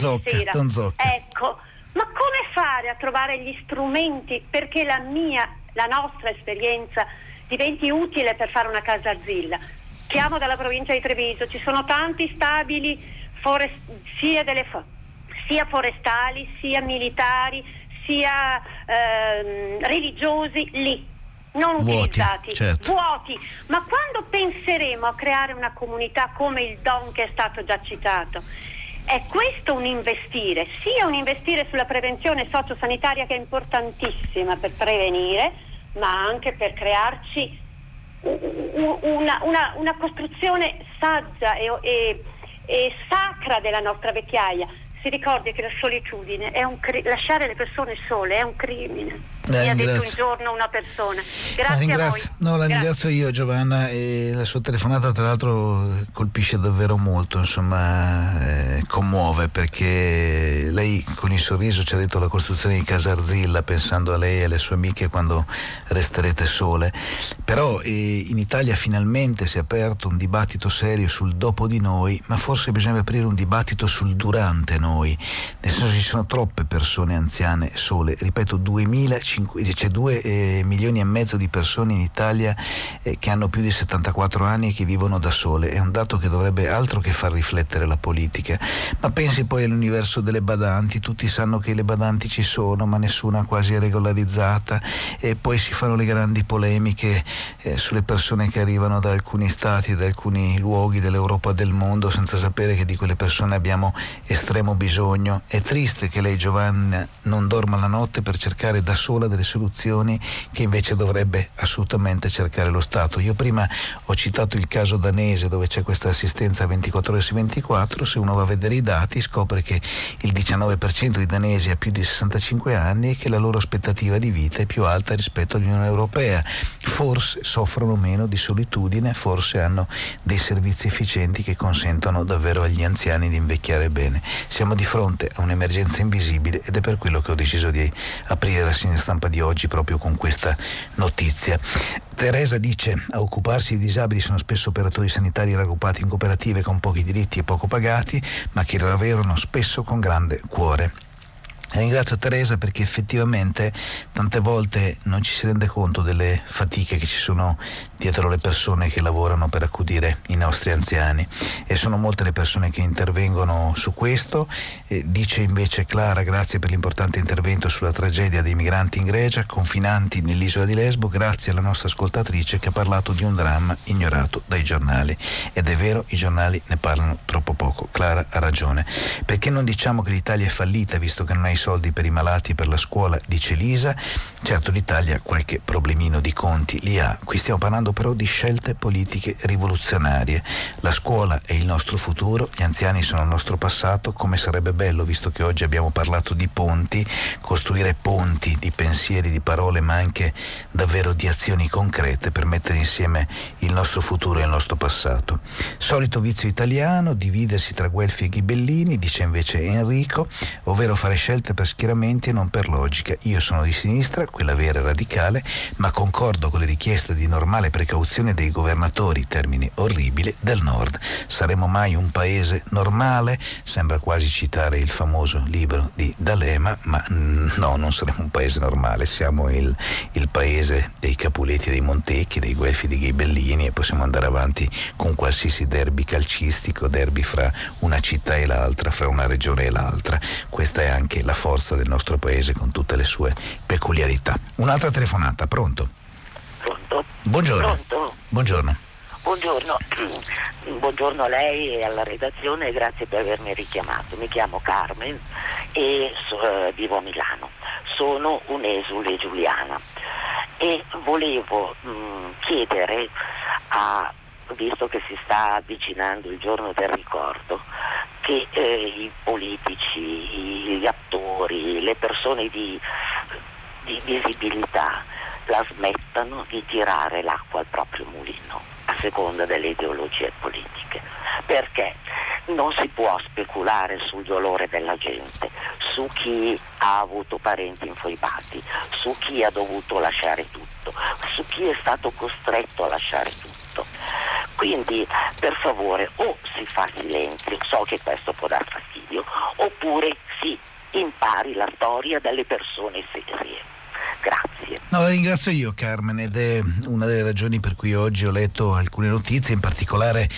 Zocca. Ecco, ma come fare a trovare gli strumenti perché la nostra esperienza diventi utile per fare una casa arzilla? Chiamo dalla provincia di Treviso, ci sono tanti stabili sia forestali, sia militari, sia religiosi, lì non utilizzati, certo. Vuoti. Ma quando penseremo a creare una comunità come il Don che è stato già citato? È questo un investire, sia un investire sulla prevenzione sociosanitaria, che è importantissima per prevenire, ma anche per crearci una costruzione saggia e sacra della nostra vecchiaia. Si ricordi che la solitudine è lasciare le persone sole è un crimine. Mi ha detto un giorno una persona. Grazie a voi. No, la ringrazio io, Giovanna, e la sua telefonata tra l'altro colpisce davvero molto, insomma, commuove, perché lei con il sorriso ci ha detto la costruzione di casa arzilla, pensando a lei e alle sue amiche quando resterete sole. Però in Italia finalmente si è aperto un dibattito serio sul dopo di noi, ma forse bisogna aprire un dibattito sul durante noi. noi, nel senso che ci sono troppe persone anziane sole, ripeto 2 milioni e mezzo di persone in Italia che hanno più di 74 anni e che vivono da sole, è un dato che dovrebbe altro che far riflettere la politica. Ma pensi poi all'universo delle badanti, tutti sanno che le badanti ci sono ma nessuna quasi è regolarizzata, e poi si fanno le grandi polemiche sulle persone che arrivano da alcuni stati, da alcuni luoghi dell'Europa, del mondo, senza sapere che di quelle persone abbiamo estremo bisogno. È triste che lei, Giovanna, non dorma la notte per cercare da sola delle soluzioni che invece dovrebbe assolutamente cercare lo Stato. Io prima ho citato il caso danese dove c'è questa assistenza 24 ore su 24, se uno va a vedere i dati scopre che il 19% dei danesi ha più di 65 anni e che la loro aspettativa di vita è più alta rispetto all'Unione Europea. Forse soffrono meno di solitudine, forse hanno dei servizi efficienti che consentono davvero agli anziani di invecchiare bene. Siamo di fronte a un'emergenza invisibile ed è per quello che ho deciso di aprire la rassegna stampa di oggi proprio con questa notizia. Teresa dice: a occuparsi di disabili sono spesso operatori sanitari raggruppati in cooperative con pochi diritti e poco pagati, ma che lo avverano spesso con grande cuore. Ringrazio Teresa perché effettivamente tante volte non ci si rende conto delle fatiche che ci sono dietro le persone che lavorano per accudire i nostri anziani, e sono molte le persone che intervengono su questo. Dice invece Clara: grazie per l'importante intervento sulla tragedia dei migranti in Grecia, confinanti nell'isola di Lesbo, grazie alla nostra ascoltatrice che ha parlato di un dramma ignorato dai giornali. Ed è vero, i giornali ne parlano troppo poco, Clara ha ragione. Perché non diciamo che l'Italia è fallita visto che non è soldi per i malati, per la scuola, dice Lisa. Certo, l'Italia qualche problemino di conti li ha, qui stiamo parlando però di scelte politiche rivoluzionarie. La scuola è il nostro futuro, gli anziani sono il nostro passato. Come sarebbe bello, visto che oggi abbiamo parlato di ponti, costruire ponti di pensieri, di parole, ma anche davvero di azioni concrete per mettere insieme il nostro futuro e il nostro passato. Solito vizio italiano, dividersi tra guelfi e ghibellini, dice invece Enrico, ovvero fare scelte per schieramenti e non per logica. Io sono di sinistra, quella vera e radicale, ma concordo con le richieste di normale precauzione dei governatori, termine orribile, del nord. Saremo mai un paese normale? Sembra quasi citare il famoso libro di D'Alema, ma no, non saremo un paese normale, siamo il paese dei Capuleti, dei Montecchi, dei Guelfi, dei Ghibellini, e possiamo andare avanti con qualsiasi derby calcistico, derby fra una città e l'altra, fra una regione e l'altra. Questa è anche la forza del nostro paese con tutte le sue peculiarità. Un'altra telefonata, pronto? Pronto? Buongiorno. Pronto? Buongiorno. Buongiorno. Buongiorno a lei e alla redazione, e grazie per avermi richiamato. Mi chiamo Carmen e vivo a Milano. Sono un'esule giuliana e volevo chiedere, visto che si sta avvicinando il giorno del ricordo, che i politici, gli attori, le persone di visibilità la smettano di tirare l'acqua al proprio mulino a seconda delle ideologie politiche, perché non si può speculare sul dolore della gente, su chi ha avuto parenti infoibati, su chi ha dovuto lasciare tutto, su chi è stato costretto a lasciare tutto. Quindi per favore, o si fa silenzio, so che questo può dar fastidio, oppure si impari la storia delle persone serie. Grazie. No, la ringrazio io, Carmen, ed è una delle ragioni per cui oggi ho letto alcune notizie, in particolare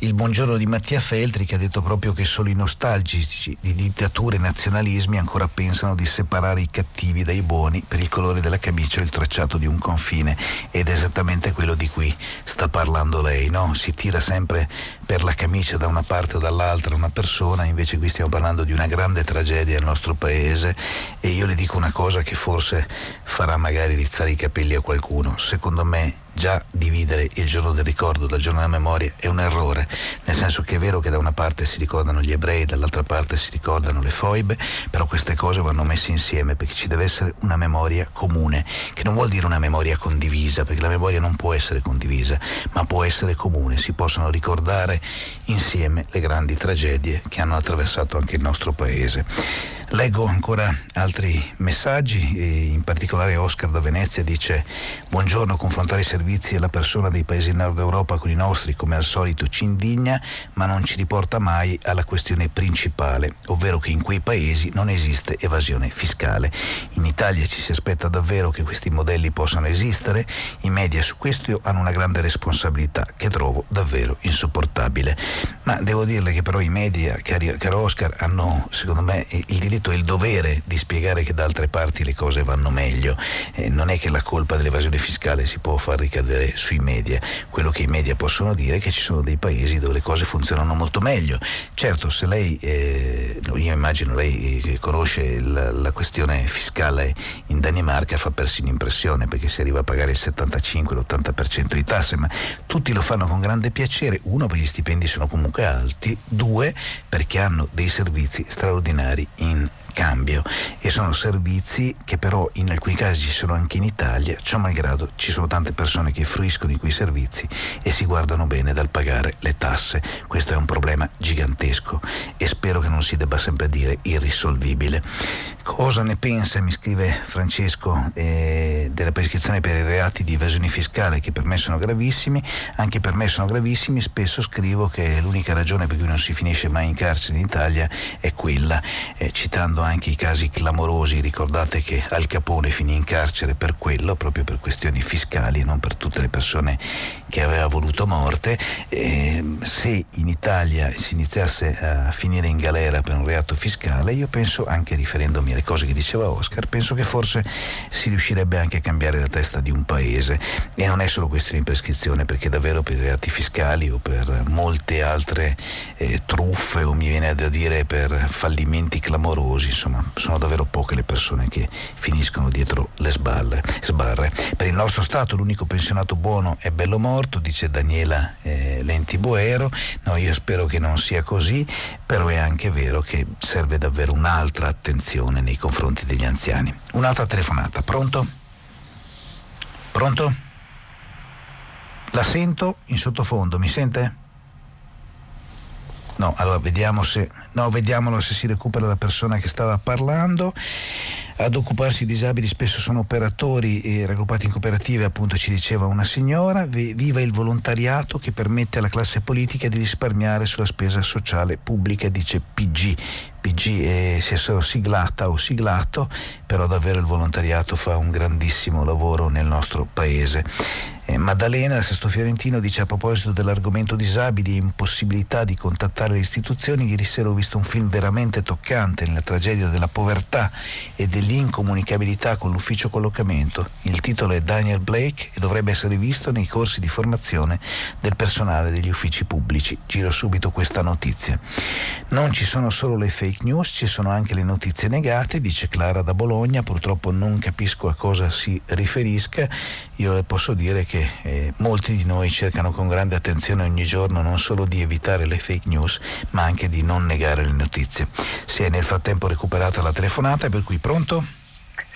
il buongiorno di Mattia Feltri, che ha detto proprio che solo i nostalgici di dittature e nazionalismi ancora pensano di separare i cattivi dai buoni per il colore della camicia o il tracciato di un confine, ed è esattamente quello di cui sta parlando lei, no? Si tira sempre per la camicia da una parte o dall'altra una persona, invece qui stiamo parlando di una grande tragedia del nostro paese, e io le dico una cosa che forse farà magari rizzare i capelli a qualcuno. Secondo me già dividere il giorno del ricordo dal giorno della memoria è un errore, nel senso che è vero che da una parte si ricordano gli ebrei, dall'altra parte si ricordano le foibe, però queste cose vanno messe insieme, perché ci deve essere una memoria comune, che non vuol dire una memoria condivisa, perché la memoria non può essere condivisa, ma può essere comune. Si possono ricordare insieme le grandi tragedie che hanno attraversato anche il nostro paese. Leggo ancora altri messaggi, e in particolare Oscar da Venezia dice: buongiorno, confrontare i servizi e la persona dei paesi del nord Europa con i nostri come al solito ci indigna, ma non ci riporta mai alla questione principale, ovvero che in quei paesi non esiste evasione fiscale. In Italia ci si aspetta davvero che questi modelli possano esistere, i media su questo hanno una grande responsabilità che trovo davvero insopportabile. Ma devo dirle che però i media, caro Oscar, hanno secondo me il diritto e il dovere di spiegare che da altre parti le cose vanno meglio. Non è che la colpa dell'evasione fiscale si può far ricadere sui media. Quello che i media possono dire è che ci sono dei paesi dove le cose funzionano molto meglio. Certo, se lei, io immagino lei conosce la questione fiscale in Danimarca, fa persino impressione perché si arriva a pagare il 75, l'80% di tasse, ma tutti lo fanno con grande piacere, uno perché gli stipendi sono comunque alti, due perché hanno dei servizi straordinari in cambio, e sono servizi che però in alcuni casi ci sono anche in Italia, ciò malgrado ci sono tante persone che fruiscono di quei servizi e si guardano bene dal pagare le tasse. Questo è un problema gigantesco e spero che non si debba sempre dire irrisolvibile. Cosa ne pensa, mi scrive Francesco, della prescrizione per i reati di evasione fiscale, che per me sono gravissimi, anche per me sono gravissimi, spesso scrivo che l'unica ragione per cui non si finisce mai in carcere in Italia è quella, citando anche i casi clamorosi. Ricordate che Al Capone finì in carcere per quello, proprio per questioni fiscali e non per tutte le persone che aveva voluto morte. Se in Italia si iniziasse a finire in galera per un reato fiscale, io penso, anche riferendomi alle cose che diceva Oscar, penso che forse si riuscirebbe anche a cambiare la testa di un paese. E non è solo questione di prescrizione, perché davvero per i reati fiscali o per molte altre truffe, o mi viene da dire per fallimenti clamorosi, insomma sono davvero poche le persone che finiscono dietro le sbarre. Per il nostro Stato l'unico pensionato buono è bello morto, dice Daniela Lentiboero. No, io spero che non sia così, però è anche vero che serve davvero un'altra attenzione nei confronti degli anziani. Un'altra telefonata, pronto? Pronto? La sento in sottofondo, mi sente? No, allora vediamolo se si recupera la persona che stava parlando. Ad occuparsi i disabili spesso sono operatori raggruppati in cooperative, appunto ci diceva una signora. Viva il volontariato che permette alla classe politica di risparmiare sulla spesa sociale pubblica, dice PG. Si è solo siglata o siglato, però davvero il volontariato fa un grandissimo lavoro nel nostro paese. Maddalena, Sesto Fiorentino, dice: a proposito dell'argomento disabili e impossibilità di contattare le istituzioni, ieri sera ho visto un film veramente toccante nella tragedia della povertà e dell'incomunicabilità con l'ufficio collocamento. Il titolo è Daniel Blake e dovrebbe essere visto nei corsi di formazione del personale degli uffici pubblici. Giro subito questa notizia. Non ci sono solo le fake news, ci sono anche le notizie negate, dice Clara da Bologna. Purtroppo non capisco a cosa si riferisca. Io le posso dire che molti di noi cercano con grande attenzione ogni giorno non solo di evitare le fake news, ma anche di non negare le notizie. Si è nel frattempo recuperata la telefonata, per cui pronto?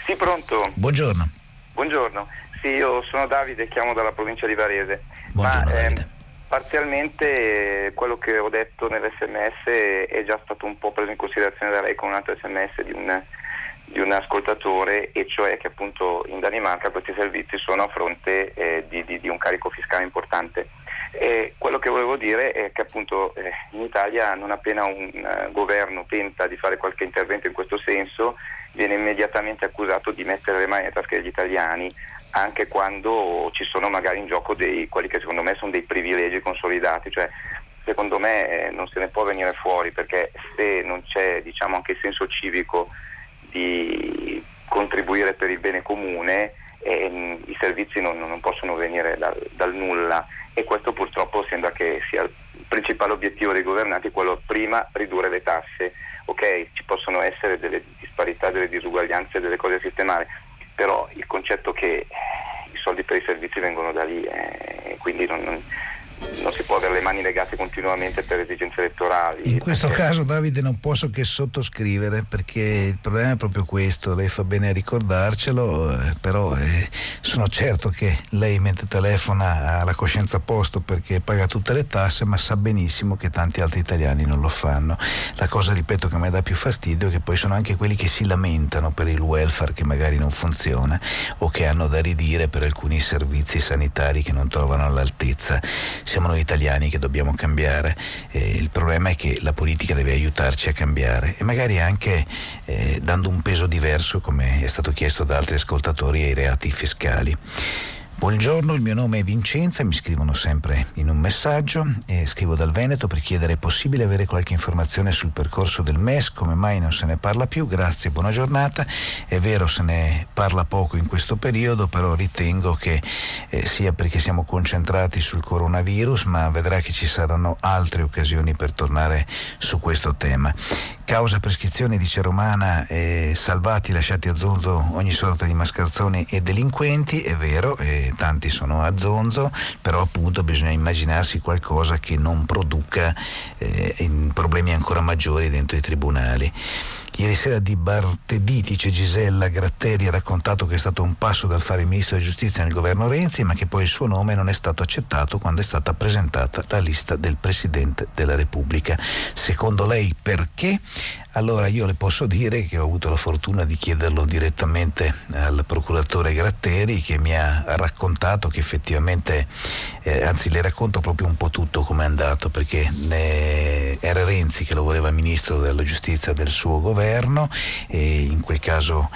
Sì, pronto. Buongiorno. Buongiorno. Sì, io sono Davide, chiamo dalla provincia di Varese. Buongiorno, Davide. Parzialmente quello che ho detto nell'SMS è già stato un po' preso in considerazione da lei con un altro SMS di un ascoltatore, e cioè che appunto in Danimarca questi servizi sono a fronte di un carico fiscale importante. E quello che volevo dire è che appunto in Italia non appena un governo tenta di fare qualche intervento in questo senso viene immediatamente accusato di mettere le mani nelle tasche degli italiani, anche quando ci sono magari in gioco quelli che secondo me sono dei privilegi consolidati. Cioè secondo me non se ne può venire fuori, perché se non c'è, diciamo, anche il senso civico di contribuire per il bene comune, i servizi non possono venire dal nulla, e questo purtroppo sembra che sia il principale obiettivo dei governanti, quello prima ridurre le tasse. Ok, ci possono essere delle disparità, delle disuguaglianze, delle cose da sistemare, però il concetto che i soldi per i servizi vengono da lì, quindi non, non si può avere le mani legate continuamente per esigenze elettorali. In questo caso, Davide, non posso che sottoscrivere, perché il problema è proprio questo, lei fa bene a ricordarcelo, però sono certo che lei mentre telefona ha la coscienza a posto perché paga tutte le tasse, ma sa benissimo che tanti altri italiani non lo fanno. La cosa, ripeto, che a me dà più fastidio è che poi sono anche quelli che si lamentano per il welfare che magari non funziona o che hanno da ridire per alcuni servizi sanitari che non trovano all'altezza. Siamo noi italiani che dobbiamo cambiare, il problema è che la politica deve aiutarci a cambiare e magari anche dando un peso diverso, come è stato chiesto da altri ascoltatori, ai reati fiscali. Buongiorno, il mio nome è Vincenza, mi scrivono sempre in un messaggio, scrivo dal Veneto per chiedere: è possibile avere qualche informazione sul percorso del MES, come mai non se ne parla più? Grazie, buona giornata. È vero, se ne parla poco in questo periodo, però ritengo che sia perché siamo concentrati sul coronavirus, ma vedrà che ci saranno altre occasioni per tornare su questo tema. Causa prescrizione, dice Romana, salvati, lasciati a zonzo ogni sorta di mascalzoni e delinquenti. È vero, tanti sono a zonzo, però appunto bisogna immaginarsi qualcosa che non produca problemi ancora maggiori dentro i tribunali. Ieri sera Di Bartedì, dice Gisella Gratteri, ha raccontato che è stato un passo dal fare il ministro di giustizia nel governo Renzi, ma che poi il suo nome non è stato accettato quando è stata presentata la lista del Presidente della Repubblica. Secondo lei perché? Allora io le posso dire che ho avuto la fortuna di chiederlo direttamente al procuratore Gratteri, che mi ha raccontato che effettivamente, anzi le racconto proprio un po' tutto come è andato, perché era Renzi che lo voleva ministro della giustizia del suo governo e in quel caso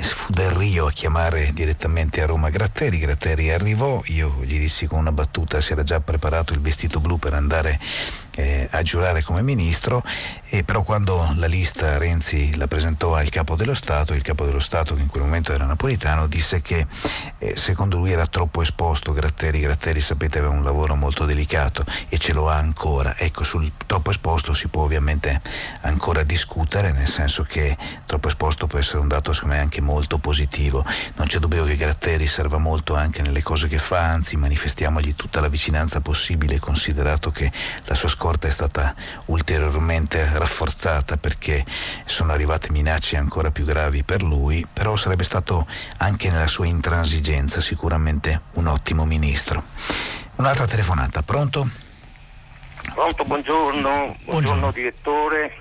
fu Del Rio a chiamare direttamente a Roma Gratteri arrivò, io gli dissi con una battuta, si era già preparato il vestito blu per andare a giurare come ministro, però quando la lista Renzi la presentò al capo dello Stato, il capo dello Stato, che in quel momento era Napolitano, disse che secondo lui era troppo esposto Gratteri, sapete, aveva un lavoro molto delicato e ce lo ha ancora. Ecco, sul troppo esposto si può ovviamente ancora discutere, nel senso che troppo esposto può essere un dato secondo me anche molto positivo, non c'è dubbio che Gratteri serva molto anche nelle cose che fa, anzi manifestiamogli tutta la vicinanza possibile, considerato che la sua è stata ulteriormente rafforzata perché sono arrivate minacce ancora più gravi per lui, però sarebbe stato anche nella sua intransigenza sicuramente un ottimo ministro. Un'altra telefonata, pronto? Pronto, buongiorno direttore,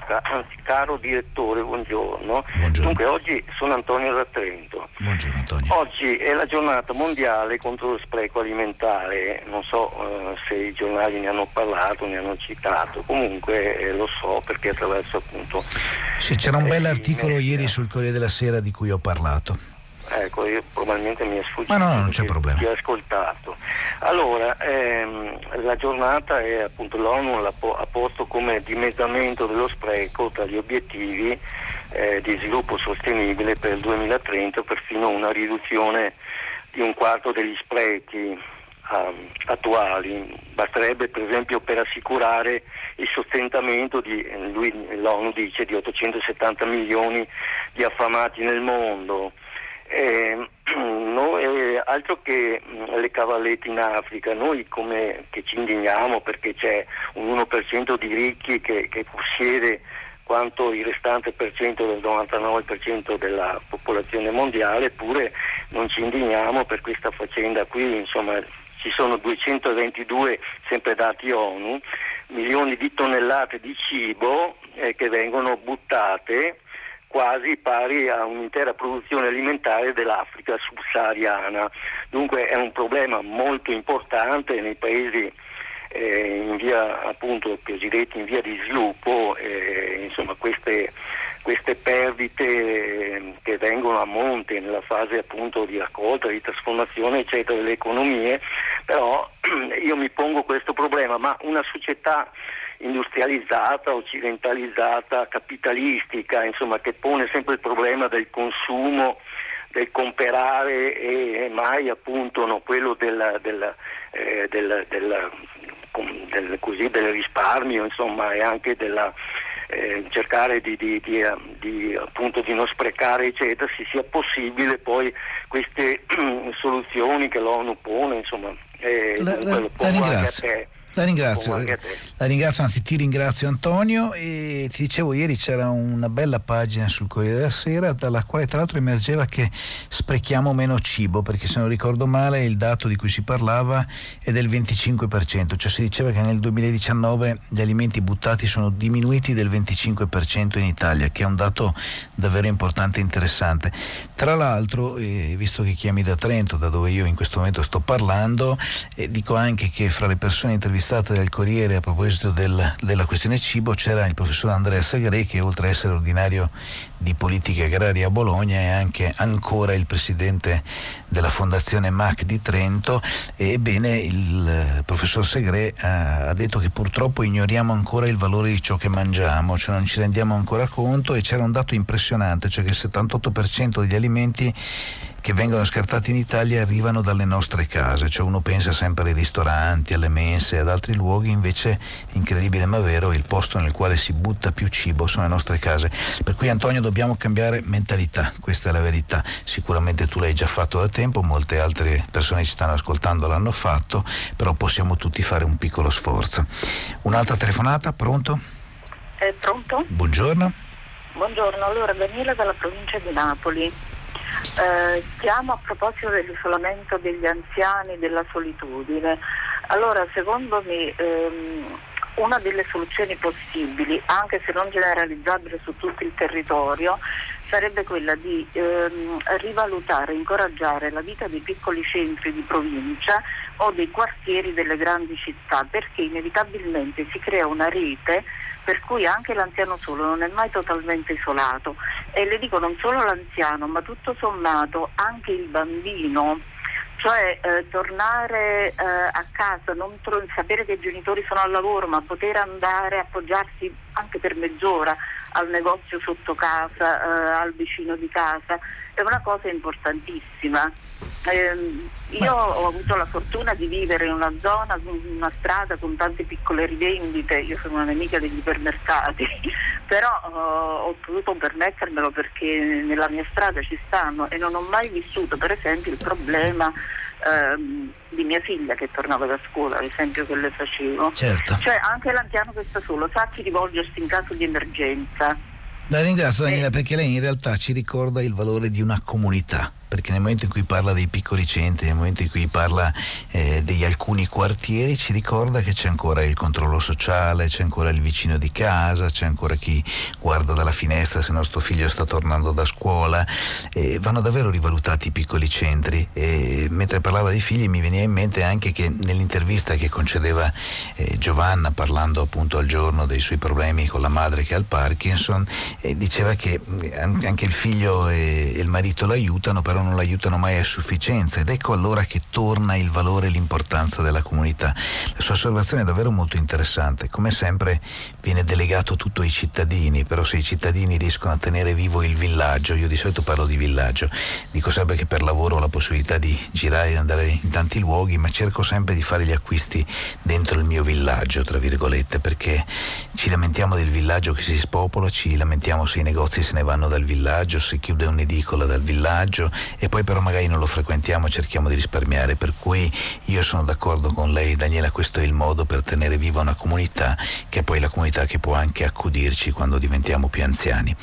caro direttore, buongiorno. Dunque oggi sono Antonio da Trento. Buongiorno Antonio. Oggi è la giornata mondiale contro lo spreco alimentare, non so se i giornali ne hanno parlato, ne hanno citato, comunque lo so perché attraverso appunto... Sì, c'era un bell'articolo ieri sul Corriere della Sera di cui ho parlato. Ecco, io probabilmente mi è sfuggito. Ma no, non c'è problema. Ti ho ascoltato. Allora, la giornata è appunto, l'ONU ha posto come dimezzamento dello spreco tra gli obiettivi di sviluppo sostenibile per il 2030, perfino una riduzione di un quarto degli sprechi attuali. Basterebbe per esempio per assicurare il sostentamento di, l'ONU dice, di 870 milioni di affamati nel mondo. Altro che le cavallette in Africa, noi come che ci indigniamo perché c'è un 1% di ricchi che possiede quanto il restante per cento del 99% della popolazione mondiale, eppure non ci indigniamo per questa faccenda qui. Insomma, ci sono 222, sempre dati ONU, milioni di tonnellate di cibo che vengono buttate, quasi pari a un'intera produzione alimentare dell'Africa subsahariana. Dunque è un problema molto importante nei paesi in via, appunto, cosiddetti in via di sviluppo, insomma queste perdite che vengono a monte nella fase appunto di raccolta, di trasformazione eccetera delle economie. Però io mi pongo questo problema: ma una società industrializzata, occidentalizzata, capitalistica, insomma, che pone sempre il problema del consumo, del comprare e mai appunto quello del risparmio, insomma, e anche della cercare di appunto di non sprecare eccetera, se sia possibile poi queste soluzioni che l'ONU pone, insomma, la ringrazio. La ringrazio, anzi ti ringrazio Antonio. E ti dicevo, ieri c'era una bella pagina sul Corriere della Sera dalla quale tra l'altro emergeva che sprechiamo meno cibo, perché se non ricordo male il dato di cui si parlava è del 25%, cioè si diceva che nel 2019 gli alimenti buttati sono diminuiti del 25% in Italia, che è un dato davvero importante e interessante. Tra l'altro, visto che chiami da Trento, da dove io in questo momento sto parlando, dico anche che fra le persone intervistate del Corriere a proposito della questione cibo c'era il professor Andrea Sagré, che oltre a essere ordinario di politica agraria a Bologna è anche ancora il presidente della fondazione MAC di Trento. Ebbene, il professor Sagré ha detto che purtroppo ignoriamo ancora il valore di ciò che mangiamo, cioè non ci rendiamo ancora conto, e c'era un dato impressionante, cioè che il 78% degli alimenti che vengono scartati in Italia arrivano dalle nostre case, cioè uno pensa sempre ai ristoranti, alle mense, ad altri luoghi, invece, incredibile ma vero, il posto nel quale si butta più cibo sono le nostre case. Per cui Antonio, dobbiamo cambiare mentalità, questa è la verità. Sicuramente tu l'hai già fatto da tempo, molte altre persone che ci stanno ascoltando l'hanno fatto, però possiamo tutti fare un piccolo sforzo. Un'altra telefonata, pronto? Pronto? Buongiorno. Buongiorno, allora Daniela dalla provincia di Napoli. Chiamo a proposito dell'isolamento degli anziani, della solitudine. Allora, secondo me una delle soluzioni possibili, anche se non generalizzabile su tutto il territorio, sarebbe quella di rivalutare, incoraggiare la vita dei piccoli centri di provincia o dei quartieri delle grandi città, perché inevitabilmente si crea una rete per cui anche l'anziano solo non è mai totalmente isolato. E le dico, non solo l'anziano, ma tutto sommato anche il bambino. Cioè tornare a casa, non sapere che i genitori sono al lavoro, ma poter andare, appoggiarsi anche per mezz'ora al negozio sotto casa, al vicino di casa, è una cosa importantissima. Io ho avuto la fortuna di vivere in una zona, in una strada con tante piccole rivendite, io sono una nemica degli ipermercati, però ho potuto permettermelo perché nella mia strada ci stanno, e non ho mai vissuto per esempio il problema di mia figlia che tornava da scuola, ad esempio, che le facevo. Certo. Cioè anche l'anziano che sta solo sa chi rivolgersi in caso di emergenza. La ringrazio Daniela, perché lei in realtà ci ricorda il valore di una comunità, perché nel momento in cui parla dei piccoli centri, nel momento in cui parla degli alcuni quartieri, ci ricorda che c'è ancora il controllo sociale, c'è ancora il vicino di casa, c'è ancora chi guarda dalla finestra se nostro figlio sta tornando da scuola. Vanno davvero rivalutati i piccoli centri. Mentre parlava dei figli mi veniva in mente anche che nell'intervista che concedeva Giovanna, parlando appunto al giorno dei suoi problemi con la madre che ha il Parkinson, diceva che anche il figlio e il marito l'aiutano, però non l'aiutano mai a sufficienza, ed ecco allora che torna il valore e l'importanza della comunità. La sua osservazione è davvero molto interessante, come sempre viene delegato tutto ai cittadini, però se i cittadini riescono a tenere vivo il villaggio, io di solito parlo di villaggio, dico sempre che per lavoro ho la possibilità di girare e andare in tanti luoghi, ma cerco sempre di fare gli acquisti dentro il mio villaggio, tra virgolette, perché ci lamentiamo del villaggio che si spopola, ci lamentiamo se i negozi se ne vanno dal villaggio, se chiude un'edicola dal villaggio, e poi però magari non lo frequentiamo e cerchiamo di risparmiare. Per cui io sono d'accordo con lei Daniela, questo è il modo per tenere viva una comunità, che è poi la comunità che può anche accudirci quando diventiamo più anziani.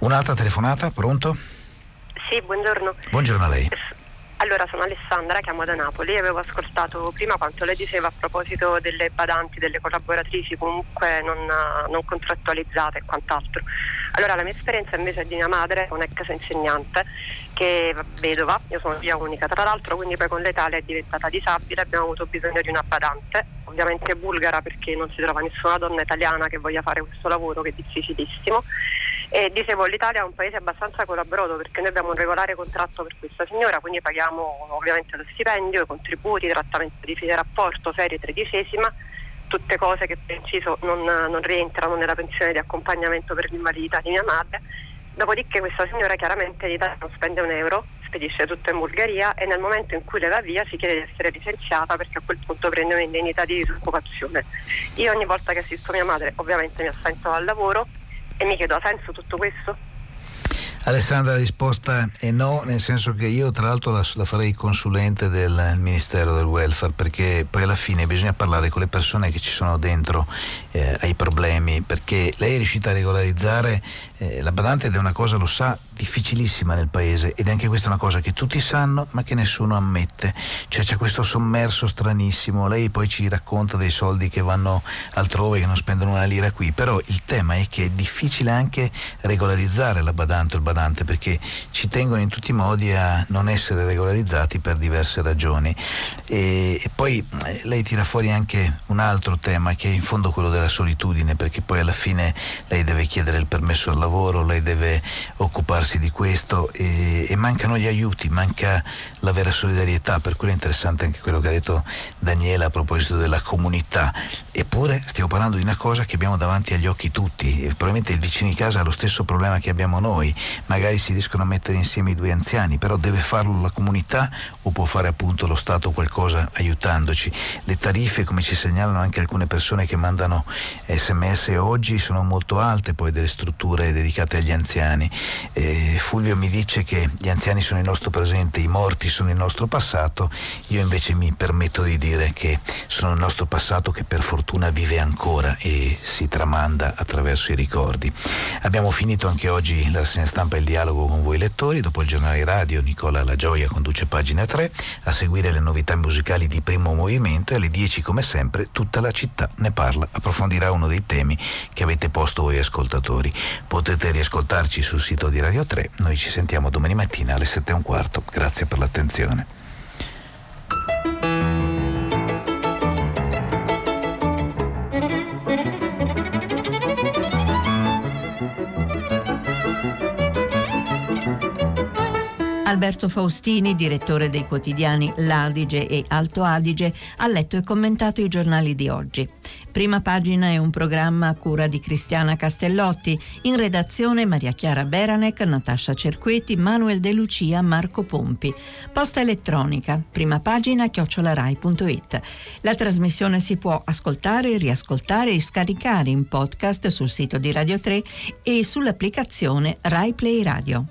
Un'altra telefonata, pronto? Sì, buongiorno. Buongiorno a lei. Allora, sono Alessandra, chiamo da Napoli, avevo ascoltato prima quanto lei diceva a proposito delle badanti, delle collaboratrici comunque non contrattualizzate e quant'altro. Allora, la mia esperienza invece è di mia madre, un'ex insegnante che vedova, io sono figlia unica tra l'altro, quindi poi con l'età lei è diventata disabile, abbiamo avuto bisogno di una badante, ovviamente bulgara perché non si trova nessuna donna italiana che voglia fare questo lavoro che è difficilissimo. E dicevo, l'Italia è un paese abbastanza collaborato perché noi abbiamo un regolare contratto per questa signora, quindi paghiamo ovviamente lo stipendio, i contributi, il trattamento di fine rapporto, ferie, tredicesima, tutte cose che per inciso non rientrano nella pensione di accompagnamento per l'invalidità di mia madre. Dopodiché questa signora chiaramente in Italia non spende un euro, spedisce tutto in Bulgaria, e nel momento in cui le va via si chiede di essere licenziata perché a quel punto prende un'indennità di disoccupazione. Io ogni volta che assisto mia madre ovviamente mi assento dal lavoro e mi chiedo, ha senso tutto questo? Alessandra, la risposta è no, nel senso che io tra l'altro la farei consulente del Ministero del Welfare, perché poi alla fine bisogna parlare con le persone che ci sono dentro ai problemi, perché lei è riuscita a regolarizzare la badante ed è una cosa, lo sa, difficilissima nel paese, ed è anche questa una cosa che tutti sanno ma che nessuno ammette, cioè c'è questo sommerso stranissimo. Lei poi ci racconta dei soldi che vanno altrove, che non spendono una lira qui, però il tema è che è difficile anche regolarizzare la badante o il badante, perché ci tengono in tutti i modi a non essere regolarizzati per diverse ragioni. E poi lei tira fuori anche un altro tema che è in fondo quello della solitudine, perché poi alla fine lei deve chiedere il permesso al lavoro, lei deve occuparsi di questo e mancano gli aiuti, manca la vera solidarietà. Per cui è interessante anche quello che ha detto Daniela a proposito della comunità, eppure stiamo parlando di una cosa che abbiamo davanti agli occhi tutti, e probabilmente il vicino di casa ha lo stesso problema che abbiamo noi, magari si riescono a mettere insieme i due anziani, però deve farlo la comunità o può fare appunto lo Stato qualcosa aiutandoci. Le tariffe, come ci segnalano anche alcune persone che mandano SMS oggi, sono molto alte poi delle strutture dedicate agli anziani. Fulvio mi dice che gli anziani sono il nostro presente, i morti sono il nostro passato. Io invece mi permetto di dire che sono il nostro passato che per fortuna vive ancora e si tramanda attraverso i ricordi. Abbiamo finito anche oggi la rassegna stampa e il dialogo con voi lettori. Dopo il giornale radio Nicola La Gioia conduce Pagina 3, a seguire le novità musicali di Primo Movimento e alle 10 come sempre Tutta la città ne parla approfondirà uno dei temi che avete posto voi ascoltatori. Potete riascoltarci sul sito di Radio 3, noi ci sentiamo domani mattina alle 7:15. Grazie per l'attenzione. Alberto Faustini, direttore dei quotidiani L'Adige e Alto Adige, ha letto e commentato i giornali di oggi. Prima Pagina è un programma a cura di Cristiana Castellotti, in redazione Maria Chiara Beranec, Natascia Cerqueti, Manuel De Lucia, Marco Pompi. Posta elettronica, primapagina@rai.it. La trasmissione si può ascoltare, riascoltare e scaricare in podcast sul sito di Radio 3 e sull'applicazione Rai Play Radio.